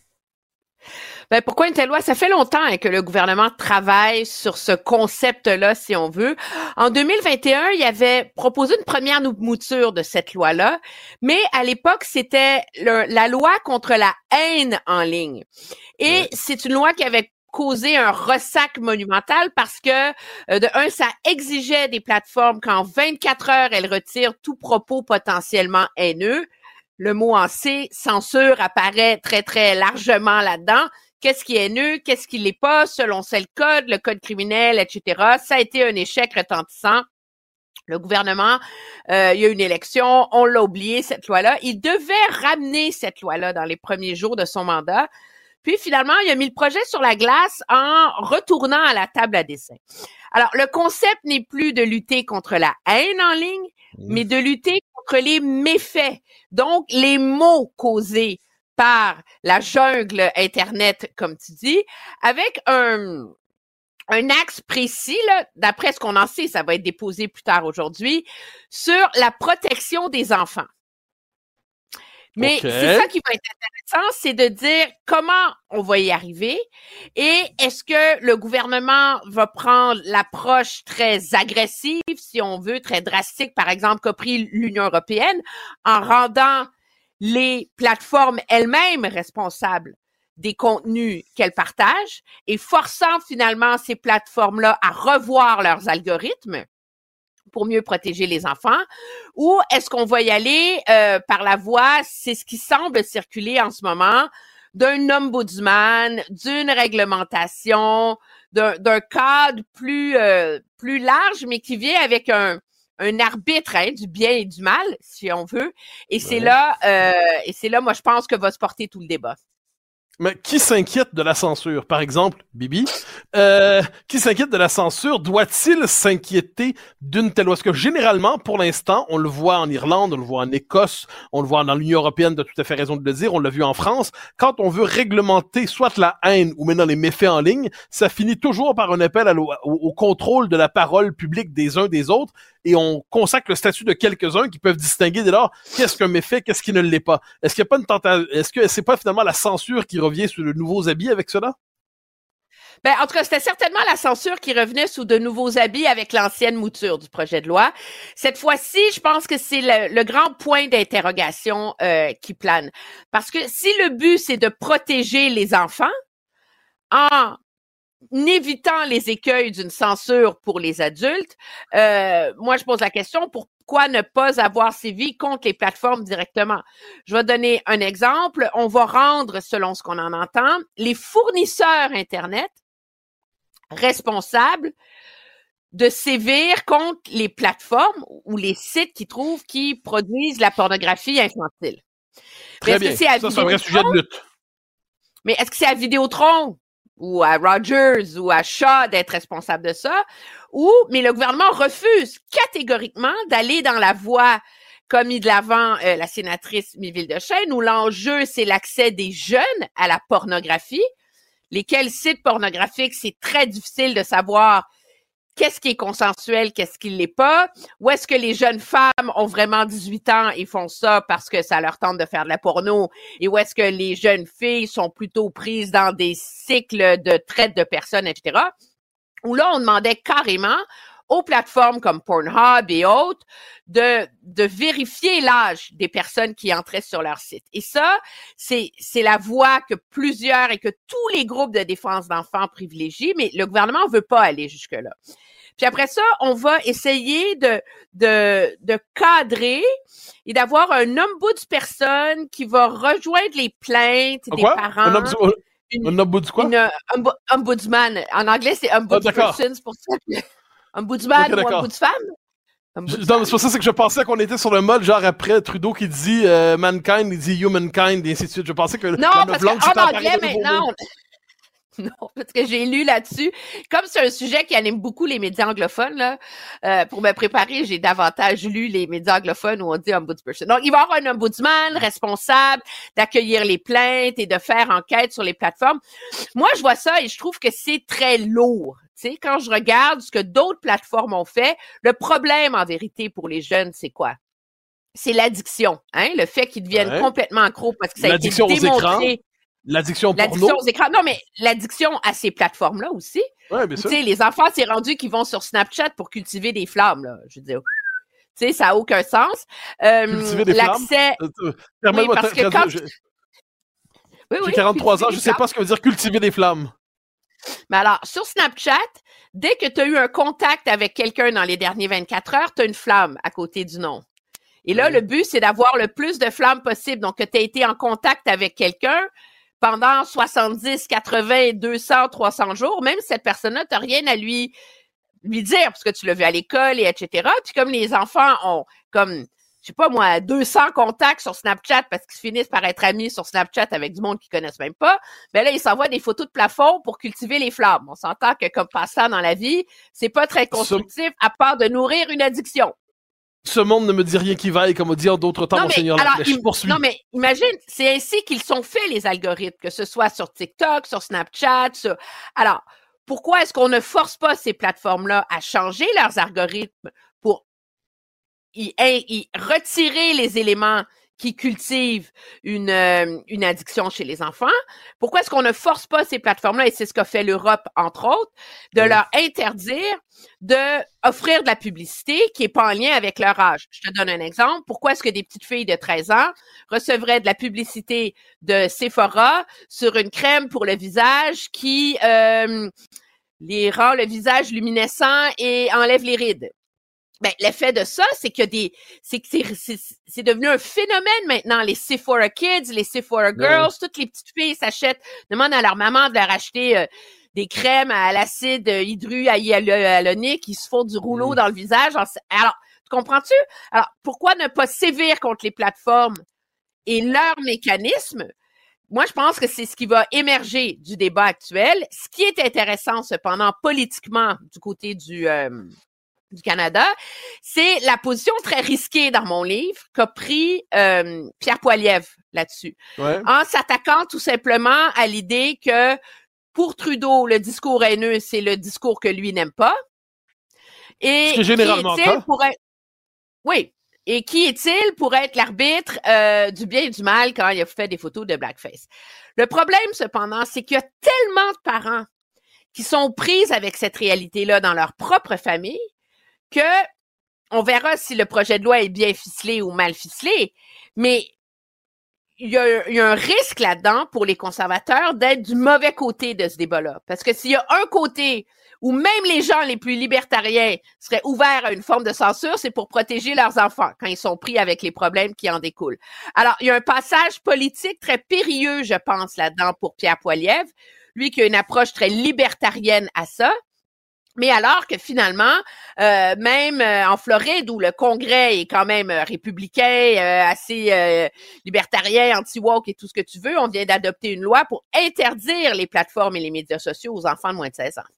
Ben, pourquoi une telle loi? Ça fait longtemps hein, que le gouvernement travaille sur ce concept-là, si on veut. En deux mille vingt et un, il avait proposé une première mouture de cette loi-là, mais à l'époque, c'était le, la loi contre la haine en ligne. Et c'est une loi qui avait causé un ressac monumental parce que, euh, de un, ça exigeait des plateformes qu'en vingt-quatre heures, elles retirent tout propos potentiellement haineux. Le mot en C, censure, apparaît très, très largement là-dedans. Qu'est-ce qui est haineux? Qu'est-ce qui l'est pas? Selon celle code, le code criminel, et cetera. Ça a été un échec retentissant. Le gouvernement, euh, il y a eu une élection, on l'a oublié, cette loi-là. Il devait ramener cette loi-là dans les premiers jours de son mandat. Puis finalement, il a mis le projet sur la glace en retournant à la table à dessin. Alors, le concept n'est plus de lutter contre la haine en ligne, mais de lutter contre les méfaits, donc les maux causés par la jungle Internet, comme tu dis, avec un, un axe précis, là, d'après ce qu'on en sait, ça va être déposé plus tard aujourd'hui, sur la protection des enfants. Mais okay. C'est ça qui va être intéressant, c'est de dire comment on va y arriver et est-ce que le gouvernement va prendre l'approche très agressive, si on veut, très drastique, par exemple, qu'a pris l'Union européenne en rendant les plateformes elles-mêmes responsables des contenus qu'elles partagent et forçant finalement ces plateformes-là à revoir leurs algorithmes pour mieux protéger les enfants, ou est-ce qu'on va y aller euh, par la voie, c'est ce qui semble circuler en ce moment, d'un ombudsman, d'une réglementation, d'un, d'un cadre plus euh, plus large, mais qui vient avec un un arbitre hein, du bien et du mal, si on veut. Et c'est là, euh, et c'est là, moi, je pense que va se porter tout le débat. Mais qui s'inquiète de la censure? Par exemple, Bibi, euh, qui s'inquiète de la censure doit-il s'inquiéter d'une telle loi? Parce que généralement, pour l'instant, on le voit en Irlande, on le voit en Écosse, on le voit dans l'Union européenne, tu as tout à fait raison de le dire, on l'a vu en France, quand on veut réglementer soit la haine ou maintenant les méfaits en ligne, ça finit toujours par un appel à au, au contrôle de la parole publique des uns des autres, et on consacre le statut de quelques-uns qui peuvent distinguer dès lors qu'est-ce qu'un méfait, qu'est-ce qui ne l'est pas. Est-ce qu'il n'y a pas une tentative, est-ce que c'est pas finalement la censure qui revient sous de nouveaux habits avec cela? Ben, en tout cas, c'était certainement la censure qui revenait sous de nouveaux habits avec l'ancienne mouture du projet de loi. Cette fois-ci, je pense que c'est le, le grand point d'interrogation euh, qui plane. Parce que si le but, c'est de protéger les enfants en évitant les écueils d'une censure pour les adultes, euh, moi, je pose la question, pourquoi ne pas avoir sévi contre les plateformes directement? Je vais donner un exemple. On va rendre, selon ce qu'on en entend, les fournisseurs Internet responsables de sévir contre les plateformes ou les sites qui trouvent qui produisent la pornographie infantile. Très bien. C'est ça, c'est un vrai sujet de lutte. Mais est-ce que c'est à Vidéotron ou à Rogers ou à Shaw d'être responsable de ça, ou mais le gouvernement refuse catégoriquement d'aller dans la voie qu'a mis de l'avant euh, la sénatrice Miville-Dechaine, où l'enjeu, c'est l'accès des jeunes à la pornographie, lesquels sites pornographiques, c'est très difficile de savoir qu'est-ce qui est consensuel, qu'est-ce qui ne l'est pas, ou est-ce que les jeunes femmes ont vraiment dix-huit ans et font ça parce que ça leur tente de faire de la porno, et où est-ce que les jeunes filles sont plutôt prises dans des cycles de traite de personnes, et cetera, où là, on demandait carrément aux plateformes comme Pornhub et autres de, de vérifier l'âge des personnes qui entraient sur leur site. Et ça, c'est, c'est la voie que plusieurs et que tous les groupes de défense d'enfants privilégient, mais le gouvernement veut pas aller jusque-là. Puis après ça, on va essayer de, de, de cadrer et d'avoir un ombudsperson qui va rejoindre les plaintes des quoi? Parents. Un ombuds- une, un ombuds quoi? Une, um, ombudsman. En anglais, c'est ombudsperson, oh, c'est pour ça que... Un bout de man okay, ou un bout de femme? Je, non, mais c'est pour ça c'est que je pensais qu'on était sur le mode, genre après Trudeau qui dit euh, mankind, il dit humankind, et ainsi de suite. Je pensais que. Non, parce qu'en anglais, maintenant. On... Non, parce que j'ai lu là-dessus. Comme c'est un sujet qui anime beaucoup les médias anglophones, là, euh, pour me préparer, j'ai davantage lu les médias anglophones où on dit ombudsperson. Donc, il va y avoir un ombudsman responsable d'accueillir les plaintes et de faire enquête sur les plateformes. Moi, je vois ça et je trouve que c'est très lourd. Tu sais, quand je regarde ce que d'autres plateformes ont fait, le problème, en vérité, pour les jeunes, c'est quoi? C'est l'addiction, hein? Le fait qu'ils deviennent ouais. complètement accros parce que ça a été démontré. L'addiction porno. L'addiction aux écrans. Non, mais l'addiction à ces plateformes-là aussi. Oui, bien sûr. Tu sais, les enfants, c'est rendu qu'ils vont sur Snapchat pour cultiver des flammes, là. Je veux dire, tu sais, ça n'a aucun sens. Euh, cultiver des l'accès... flammes? L'accès... Oui, parce que quand... Je... Oui, oui, j'ai quarante-trois ans, je ne sais pas ce que veut dire cultiver des flammes. Mais alors, sur Snapchat, dès que tu as eu un contact avec quelqu'un dans les dernières vingt-quatre heures, tu as une flamme à côté du nom. Et là, ouais. le but, c'est d'avoir le plus de flammes possible. Donc, que tu as été en contact avec quelqu'un pendant soixante-dix, quatre-vingts, deux cents, trois cents jours, même si cette personne-là, t'as rien à lui, lui dire, parce que tu l'as vu à l'école, et et cetera. Puis comme les enfants ont, comme, je sais pas moi, deux cents contacts sur Snapchat, parce qu'ils finissent par être amis sur Snapchat avec du monde qu'ils connaissent même pas, ben là, ils s'envoient des photos de plafond pour cultiver les flammes. On s'entend que comme passant dans la vie, c'est pas très constructif, à part de nourrir une addiction. Ce monde ne me dit rien qui vaille, comme on dit en d'autres temps, Monseigneur Latraverse. Je poursuis. Non, mais imagine, c'est ainsi qu'ils sont faits, les algorithmes, que ce soit sur TikTok, sur Snapchat, sur... Alors, pourquoi est-ce qu'on ne force pas ces plateformes-là à changer leurs algorithmes pour y, y retirer les éléments qui cultivent une, euh, une addiction chez les enfants? Pourquoi est-ce qu'on ne force pas ces plateformes-là, et c'est ce qu'a fait l'Europe, entre autres, de mmh. leur interdire d'offrir de, de la publicité qui n'est pas en lien avec leur âge? Je te donne un exemple. Pourquoi est-ce que des petites filles de treize ans recevraient de la publicité de Sephora sur une crème pour le visage qui euh, les rend le visage luminescent et enlève les rides? Ben, l'effet de ça, c'est que des, c'est que c'est, c'est, c'est devenu un phénomène maintenant. Les Sephora Kids, les Sephora Girls, ouais. toutes les petites filles s'achètent, demandent à leur maman de leur acheter euh, des crèmes à l'acide hydroaluronique, ils se font du rouleau ouais. dans le visage. Alors, tu comprends-tu? Alors, pourquoi ne pas sévir contre les plateformes et leurs mécanismes? Moi, je pense que c'est ce qui va émerger du débat actuel. Ce qui est intéressant, cependant, politiquement, du côté du... Euh, du Canada, c'est la position très risquée dans mon livre qu'a pris euh, Pierre Poilievre là-dessus, ouais. en s'attaquant tout simplement à l'idée que pour Trudeau, le discours haineux, c'est le discours que lui n'aime pas. Et ce que généralement qui est-il pour être... Oui. Et qui est-il pour être l'arbitre euh, du bien et du mal quand il a fait des photos de blackface? Le problème, cependant, c'est qu'il y a tellement de parents qui sont pris avec cette réalité-là dans leur propre famille que on verra si le projet de loi est bien ficelé ou mal ficelé, mais il y a, il y a un risque là-dedans pour les conservateurs d'être du mauvais côté de ce débat-là. Parce que s'il y a un côté où même les gens les plus libertariens seraient ouverts à une forme de censure, c'est pour protéger leurs enfants quand ils sont pris avec les problèmes qui en découlent. Alors, il y a un passage politique très périlleux, je pense, là-dedans pour Pierre Poilievre, lui qui a une approche très libertarienne à ça. Mais alors que finalement, euh, même euh, en Floride, où le Congrès est quand même euh, républicain, euh, assez euh, libertarien, anti-woke et tout ce que tu veux, on vient d'adopter une loi pour interdire les plateformes et les médias sociaux aux enfants de moins de seize ans.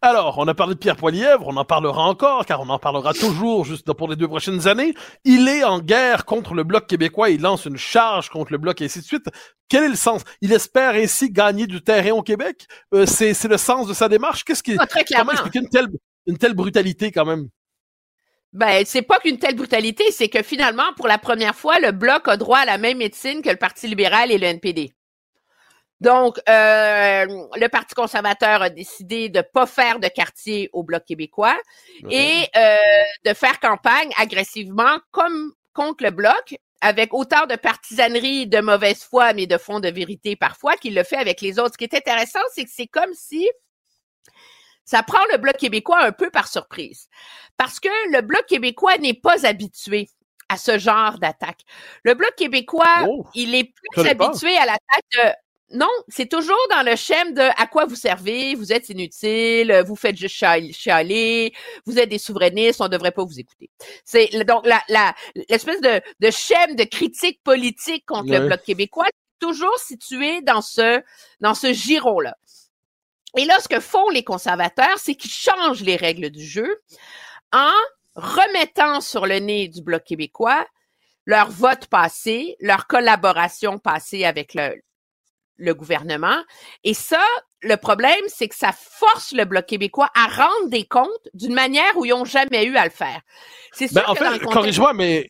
Alors, on a parlé de Pierre Poilievre, on en parlera encore, car on en parlera toujours juste pour les deux prochaines années. Il est en guerre contre le Bloc québécois, il lance une charge contre le Bloc et ainsi de suite. Quel est le sens? Il espère ainsi gagner du terrain au Québec? Euh, c'est, c'est le sens de sa démarche? Qu'est-ce qui, ah, très clairement. Comment expliquer une telle, une telle brutalité quand même? Ben, c'est pas qu'une telle brutalité, c'est que finalement, pour la première fois, le Bloc a droit à la même médecine que le Parti libéral et le N P D. Donc, euh, le Parti conservateur a décidé de pas faire de quartier au Bloc québécois mmh. et euh, de faire campagne agressivement comme contre le Bloc, avec autant de partisanerie, de mauvaise foi, mais de fond de vérité parfois, qu'il le fait avec les autres. Ce qui est intéressant, c'est que c'est comme si ça prend le Bloc québécois un peu par surprise, parce que le Bloc québécois n'est pas habitué à ce genre d'attaque. Le Bloc québécois, oh, il est plus habitué pas. à l'attaque de... Non, c'est toujours dans le schème de « à quoi vous servez, vous êtes inutile, vous faites juste chialer, vous êtes des souverainistes, on ne devrait pas vous écouter ». C'est donc la, la, l'espèce de, de schème de critique politique contre ouais. le Bloc québécois toujours situé dans ce, dans ce giron-là. Et là, ce que font les conservateurs, c'est qu'ils changent les règles du jeu en remettant sur le nez du Bloc québécois leur vote passé, leur collaboration passée avec le, le gouvernement. Et ça, le problème, c'est que ça force le Bloc québécois à rendre des comptes d'une manière où ils n'ont jamais eu à le faire. C'est sûr ben, en que fait, contexte... corrige-moi, mais...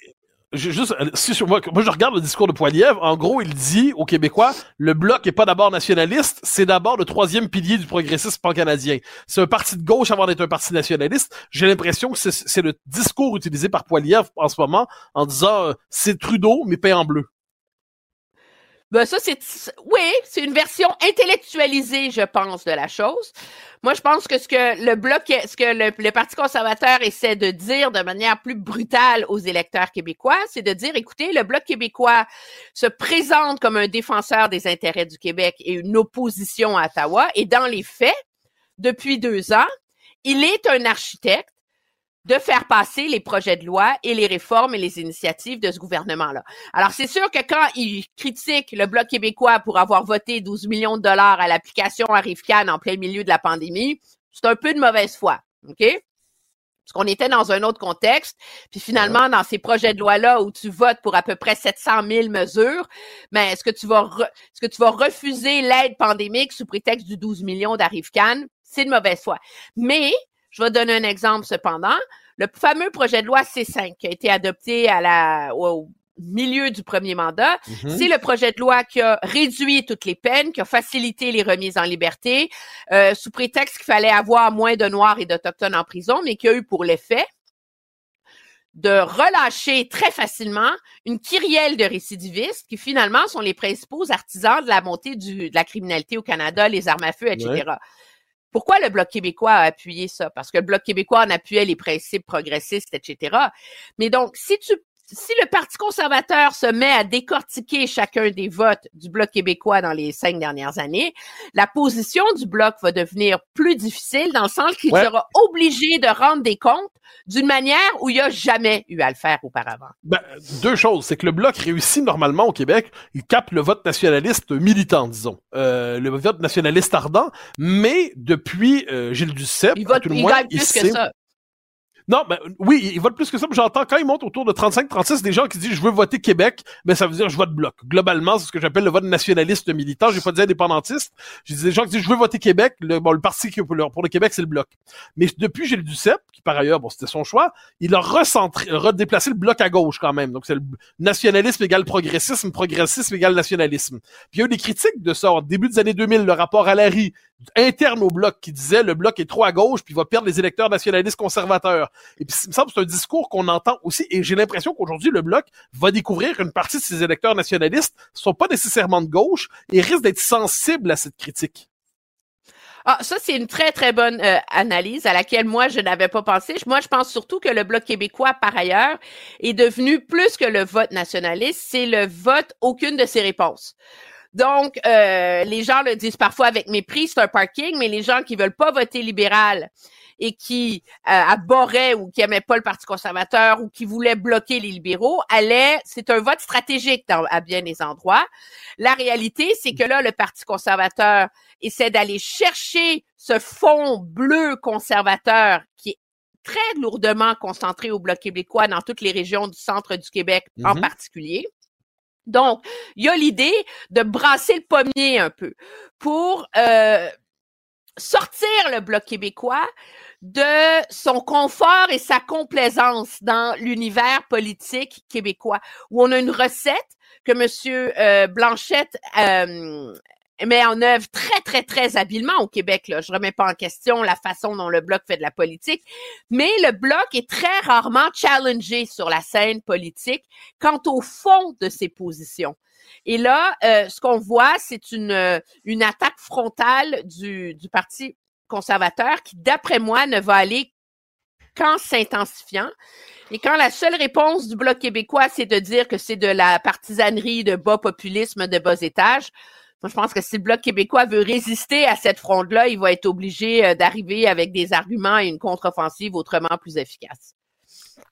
Je, juste, si, moi, moi, je regarde le discours de Poilievre. En gros, il dit aux Québécois, le Bloc n'est pas d'abord nationaliste, c'est d'abord le troisième pilier du progressisme pan-canadien. C'est un parti de gauche avant d'être un parti nationaliste. J'ai l'impression que c'est, c'est le discours utilisé par Poilievre en ce moment en disant euh, « c'est Trudeau, mais peint en bleu ». Ben ça, c'est oui, c'est une version intellectualisée, je pense, de la chose. Moi, je pense que ce que le bloc, ce que le, le Parti conservateur essaie de dire de manière plus brutale aux électeurs québécois, c'est de dire, écoutez, le Bloc québécois se présente comme un défenseur des intérêts du Québec et une opposition à Ottawa, et dans les faits, depuis deux ans, il est un architecte de faire passer les projets de loi et les réformes et les initiatives de ce gouvernement-là. Alors, c'est sûr que quand ils critiquent le Bloc québécois pour avoir voté douze millions de dollars à l'application Arrive-Can en plein milieu de la pandémie, c'est un peu de mauvaise foi, OK? Parce qu'on était dans un autre contexte, puis finalement, dans ces projets de loi-là où tu votes pour à peu près sept cent mille mesures, ben, est-ce que tu vas re- est-ce que tu vas refuser l'aide pandémique sous prétexte du douze millions d'Arrive-Can? C'est de mauvaise foi. Mais... je vais donner un exemple cependant. Le fameux projet de loi C cinq qui a été adopté à la, au milieu du premier mandat, mm-hmm. c'est le projet de loi qui a réduit toutes les peines, qui a facilité les remises en liberté, euh, sous prétexte qu'il fallait avoir moins de Noirs et d'Autochtones en prison, mais qui a eu pour l'effet de relâcher très facilement une kyrielle de récidivistes qui finalement sont les principaux artisans de la montée du, de la criminalité au Canada, les armes à feu, et cetera. Ouais. Pourquoi le Bloc québécois a appuyé ça? Parce que le Bloc québécois en appuyait les principes progressistes, et cetera. Mais donc, si tu, si le Parti conservateur se met à décortiquer chacun des votes du Bloc québécois dans les cinq dernières années, la position du Bloc va devenir plus difficile dans le sens qu'il ouais. sera obligé de rendre des comptes d'une manière où il n'y a jamais eu à le faire auparavant. Ben, deux choses. C'est que le Bloc réussit normalement au Québec, il capte le vote nationaliste militant, disons. Euh, le vote nationaliste ardent, mais depuis euh, Gilles Duceppe, il vote, tout le il moins, gagne plus il sait... que ça. Non, ben, oui, ils votent plus que ça, mais j'entends quand ils montent autour de trente-cinq trente-six des gens qui disent « je veux voter Québec », mais ça veut dire « je vote bloc ». Globalement, c'est ce que j'appelle le vote nationaliste militant, j'ai pas dit indépendantiste, j'ai des gens qui disent « je veux voter Québec », le, bon, le parti pour le, pour le Québec, c'est le bloc. Mais depuis Gilles Duceppe, qui par ailleurs, bon, c'était son choix, il a recentré, redéplacé le bloc à gauche quand même, donc c'est le nationalisme égale progressisme, progressisme égale nationalisme. Puis il y a eu des critiques de ça, au début des années deux mille, le rapport Allary, interne au bloc, qui disait « le bloc est trop à gauche, puis il va perdre les électeurs nationalistes conservateurs ». Et puis, il me semble que c'est un discours qu'on entend aussi, et j'ai l'impression qu'aujourd'hui, le Bloc va découvrir qu'une partie de ses électeurs nationalistes ne sont pas nécessairement de gauche et risquent d'être sensibles à cette critique. Ah, ça, c'est une très, très bonne euh, analyse à laquelle moi, je n'avais pas pensé. Moi, je pense surtout que le Bloc québécois, par ailleurs, est devenu plus que le vote nationaliste, c'est le vote aucune de ses réponses. Donc, euh, les gens le disent parfois avec mépris, c'est un parking, mais les gens qui veulent pas voter libéral et qui euh, abhorraient ou qui n'aimaient pas le Parti conservateur ou qui voulaient bloquer les libéraux, allaient, c'est un vote stratégique dans, à bien des endroits. La réalité, c'est que là, le Parti conservateur essaie d'aller chercher ce fond bleu conservateur qui est très lourdement concentré au Bloc québécois dans toutes les régions du centre du Québec mm-hmm. en particulier. Donc, il y a l'idée de brasser le pommier un peu pour euh, sortir le Bloc québécois de son confort et sa complaisance dans l'univers politique québécois, où on a une recette que M. Euh, Blanchette euh, met en œuvre très, très, très habilement au Québec. Là. Je remets pas en question la façon dont le Bloc fait de la politique, mais le Bloc est très rarement challengé sur la scène politique quant au fond de ses positions. Et là, euh, ce qu'on voit, c'est une une attaque frontale du, du Parti conservateur qui, d'après moi, ne va aller qu'en s'intensifiant. Et quand la seule réponse du Bloc québécois, c'est de dire que c'est de la partisanerie de bas populisme de bas étage, moi, je pense que si le Bloc québécois veut résister à cette fronde-là, il va être obligé d'arriver avec des arguments et une contre-offensive autrement plus efficace.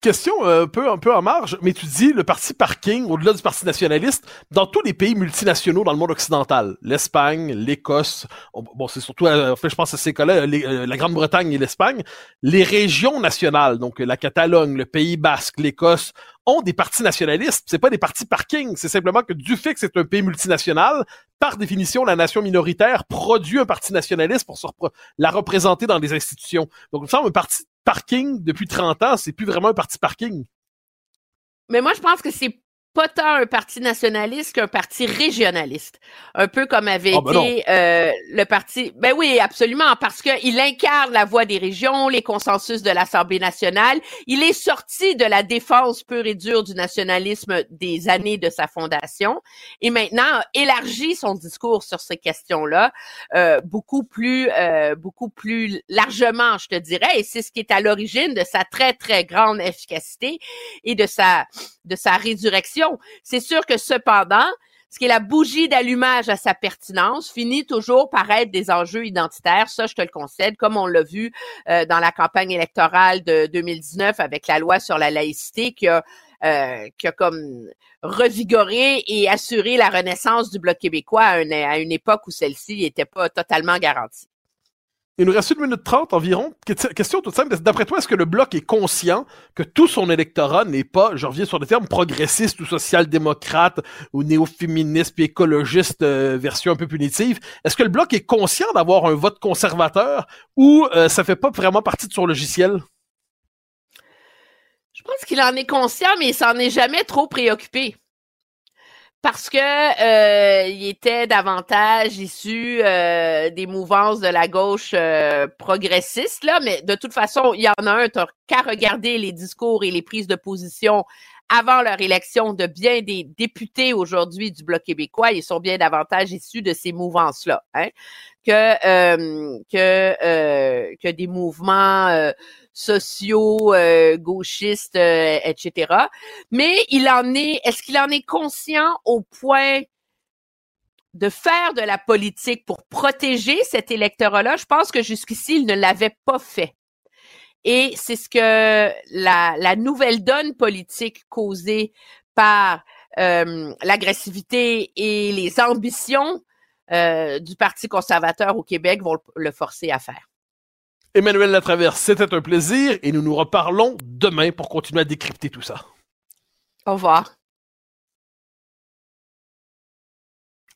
Question un peu, un peu en marge, mais tu dis le parti parking, au-delà du parti nationaliste, dans tous les pays multinationaux dans le monde occidental, l'Espagne, l'Écosse, bon c'est surtout, en fait je pense à ces cas-là, les, la Grande-Bretagne et l'Espagne, les régions nationales, donc la Catalogne, le Pays basque, l'Écosse, ont des partis nationalistes, c'est pas des partis parking, c'est simplement que du fait que c'est un pays multinational, par définition, la nation minoritaire produit un parti nationaliste pour se repr- la représenter dans les institutions. Donc, il me semble un parti parking depuis trente ans, c'est plus vraiment un parti parking. Mais moi, je pense que c'est pas tant un parti nationaliste qu'un parti régionaliste. Un peu comme avait oh ben été euh, le parti... Ben oui, absolument, parce qu'il incarne la voix des régions, les consensus de l'Assemblée nationale. Il est sorti de la défense pure et dure du nationalisme des années de sa fondation et maintenant élargit son discours sur ces questions-là euh, beaucoup plus euh, beaucoup plus largement, je te dirais. Et c'est ce qui est à l'origine de sa très, très grande efficacité et de sa de sa résurrection. C'est sûr que cependant, ce qui est la bougie d'allumage à sa pertinence finit toujours par être des enjeux identitaires. Ça, je te le concède, comme on l'a vu euh, dans la campagne électorale de deux mille dix-neuf avec la loi sur la laïcité qui a, euh, qui a comme revigoré et assuré la renaissance du Bloc québécois à une, à une époque où celle-ci n'était pas totalement garantie. Il nous reste une minute trente environ. Question toute simple. D'après toi, est-ce que le Bloc est conscient que tout son électorat n'est pas, je reviens sur le terme, progressiste ou social-démocrate ou néo-féministe puis écologiste euh, version un peu punitive? Est-ce que le Bloc est conscient d'avoir un vote conservateur ou euh, ça fait pas vraiment partie de son logiciel? Je pense qu'il en est conscient, mais il s'en est jamais trop préoccupé. Parce que euh, il était davantage issu euh, des mouvances de la gauche euh, progressiste, là, mais de toute façon, il y en a un, t'as qu'à regarder les discours et les prises de position avant leur élection de bien des députés aujourd'hui du Bloc québécois, ils sont bien davantage issus de ces mouvances-là, hein, que euh, que euh, que des mouvements euh, sociaux, euh, gauchistes, euh, et cetera. Mais il en est, est-ce qu'il en est conscient au point de faire de la politique pour protéger cet électorat-là? Je pense que jusqu'ici, il ne l'avait pas fait. Et c'est ce que la, la nouvelle donne politique causée par euh, l'agressivité et les ambitions euh, du Parti conservateur au Québec vont le forcer à faire. Emmanuel Latraverse, c'était un plaisir et nous nous reparlons demain pour continuer à décrypter tout ça. Au revoir.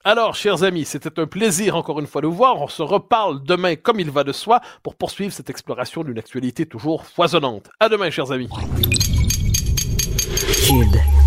Alors, chers amis, c'était un plaisir encore une fois de vous voir. On se reparle demain comme il va de soi pour poursuivre cette exploration d'une actualité toujours foisonnante. À demain, chers amis. Gilles.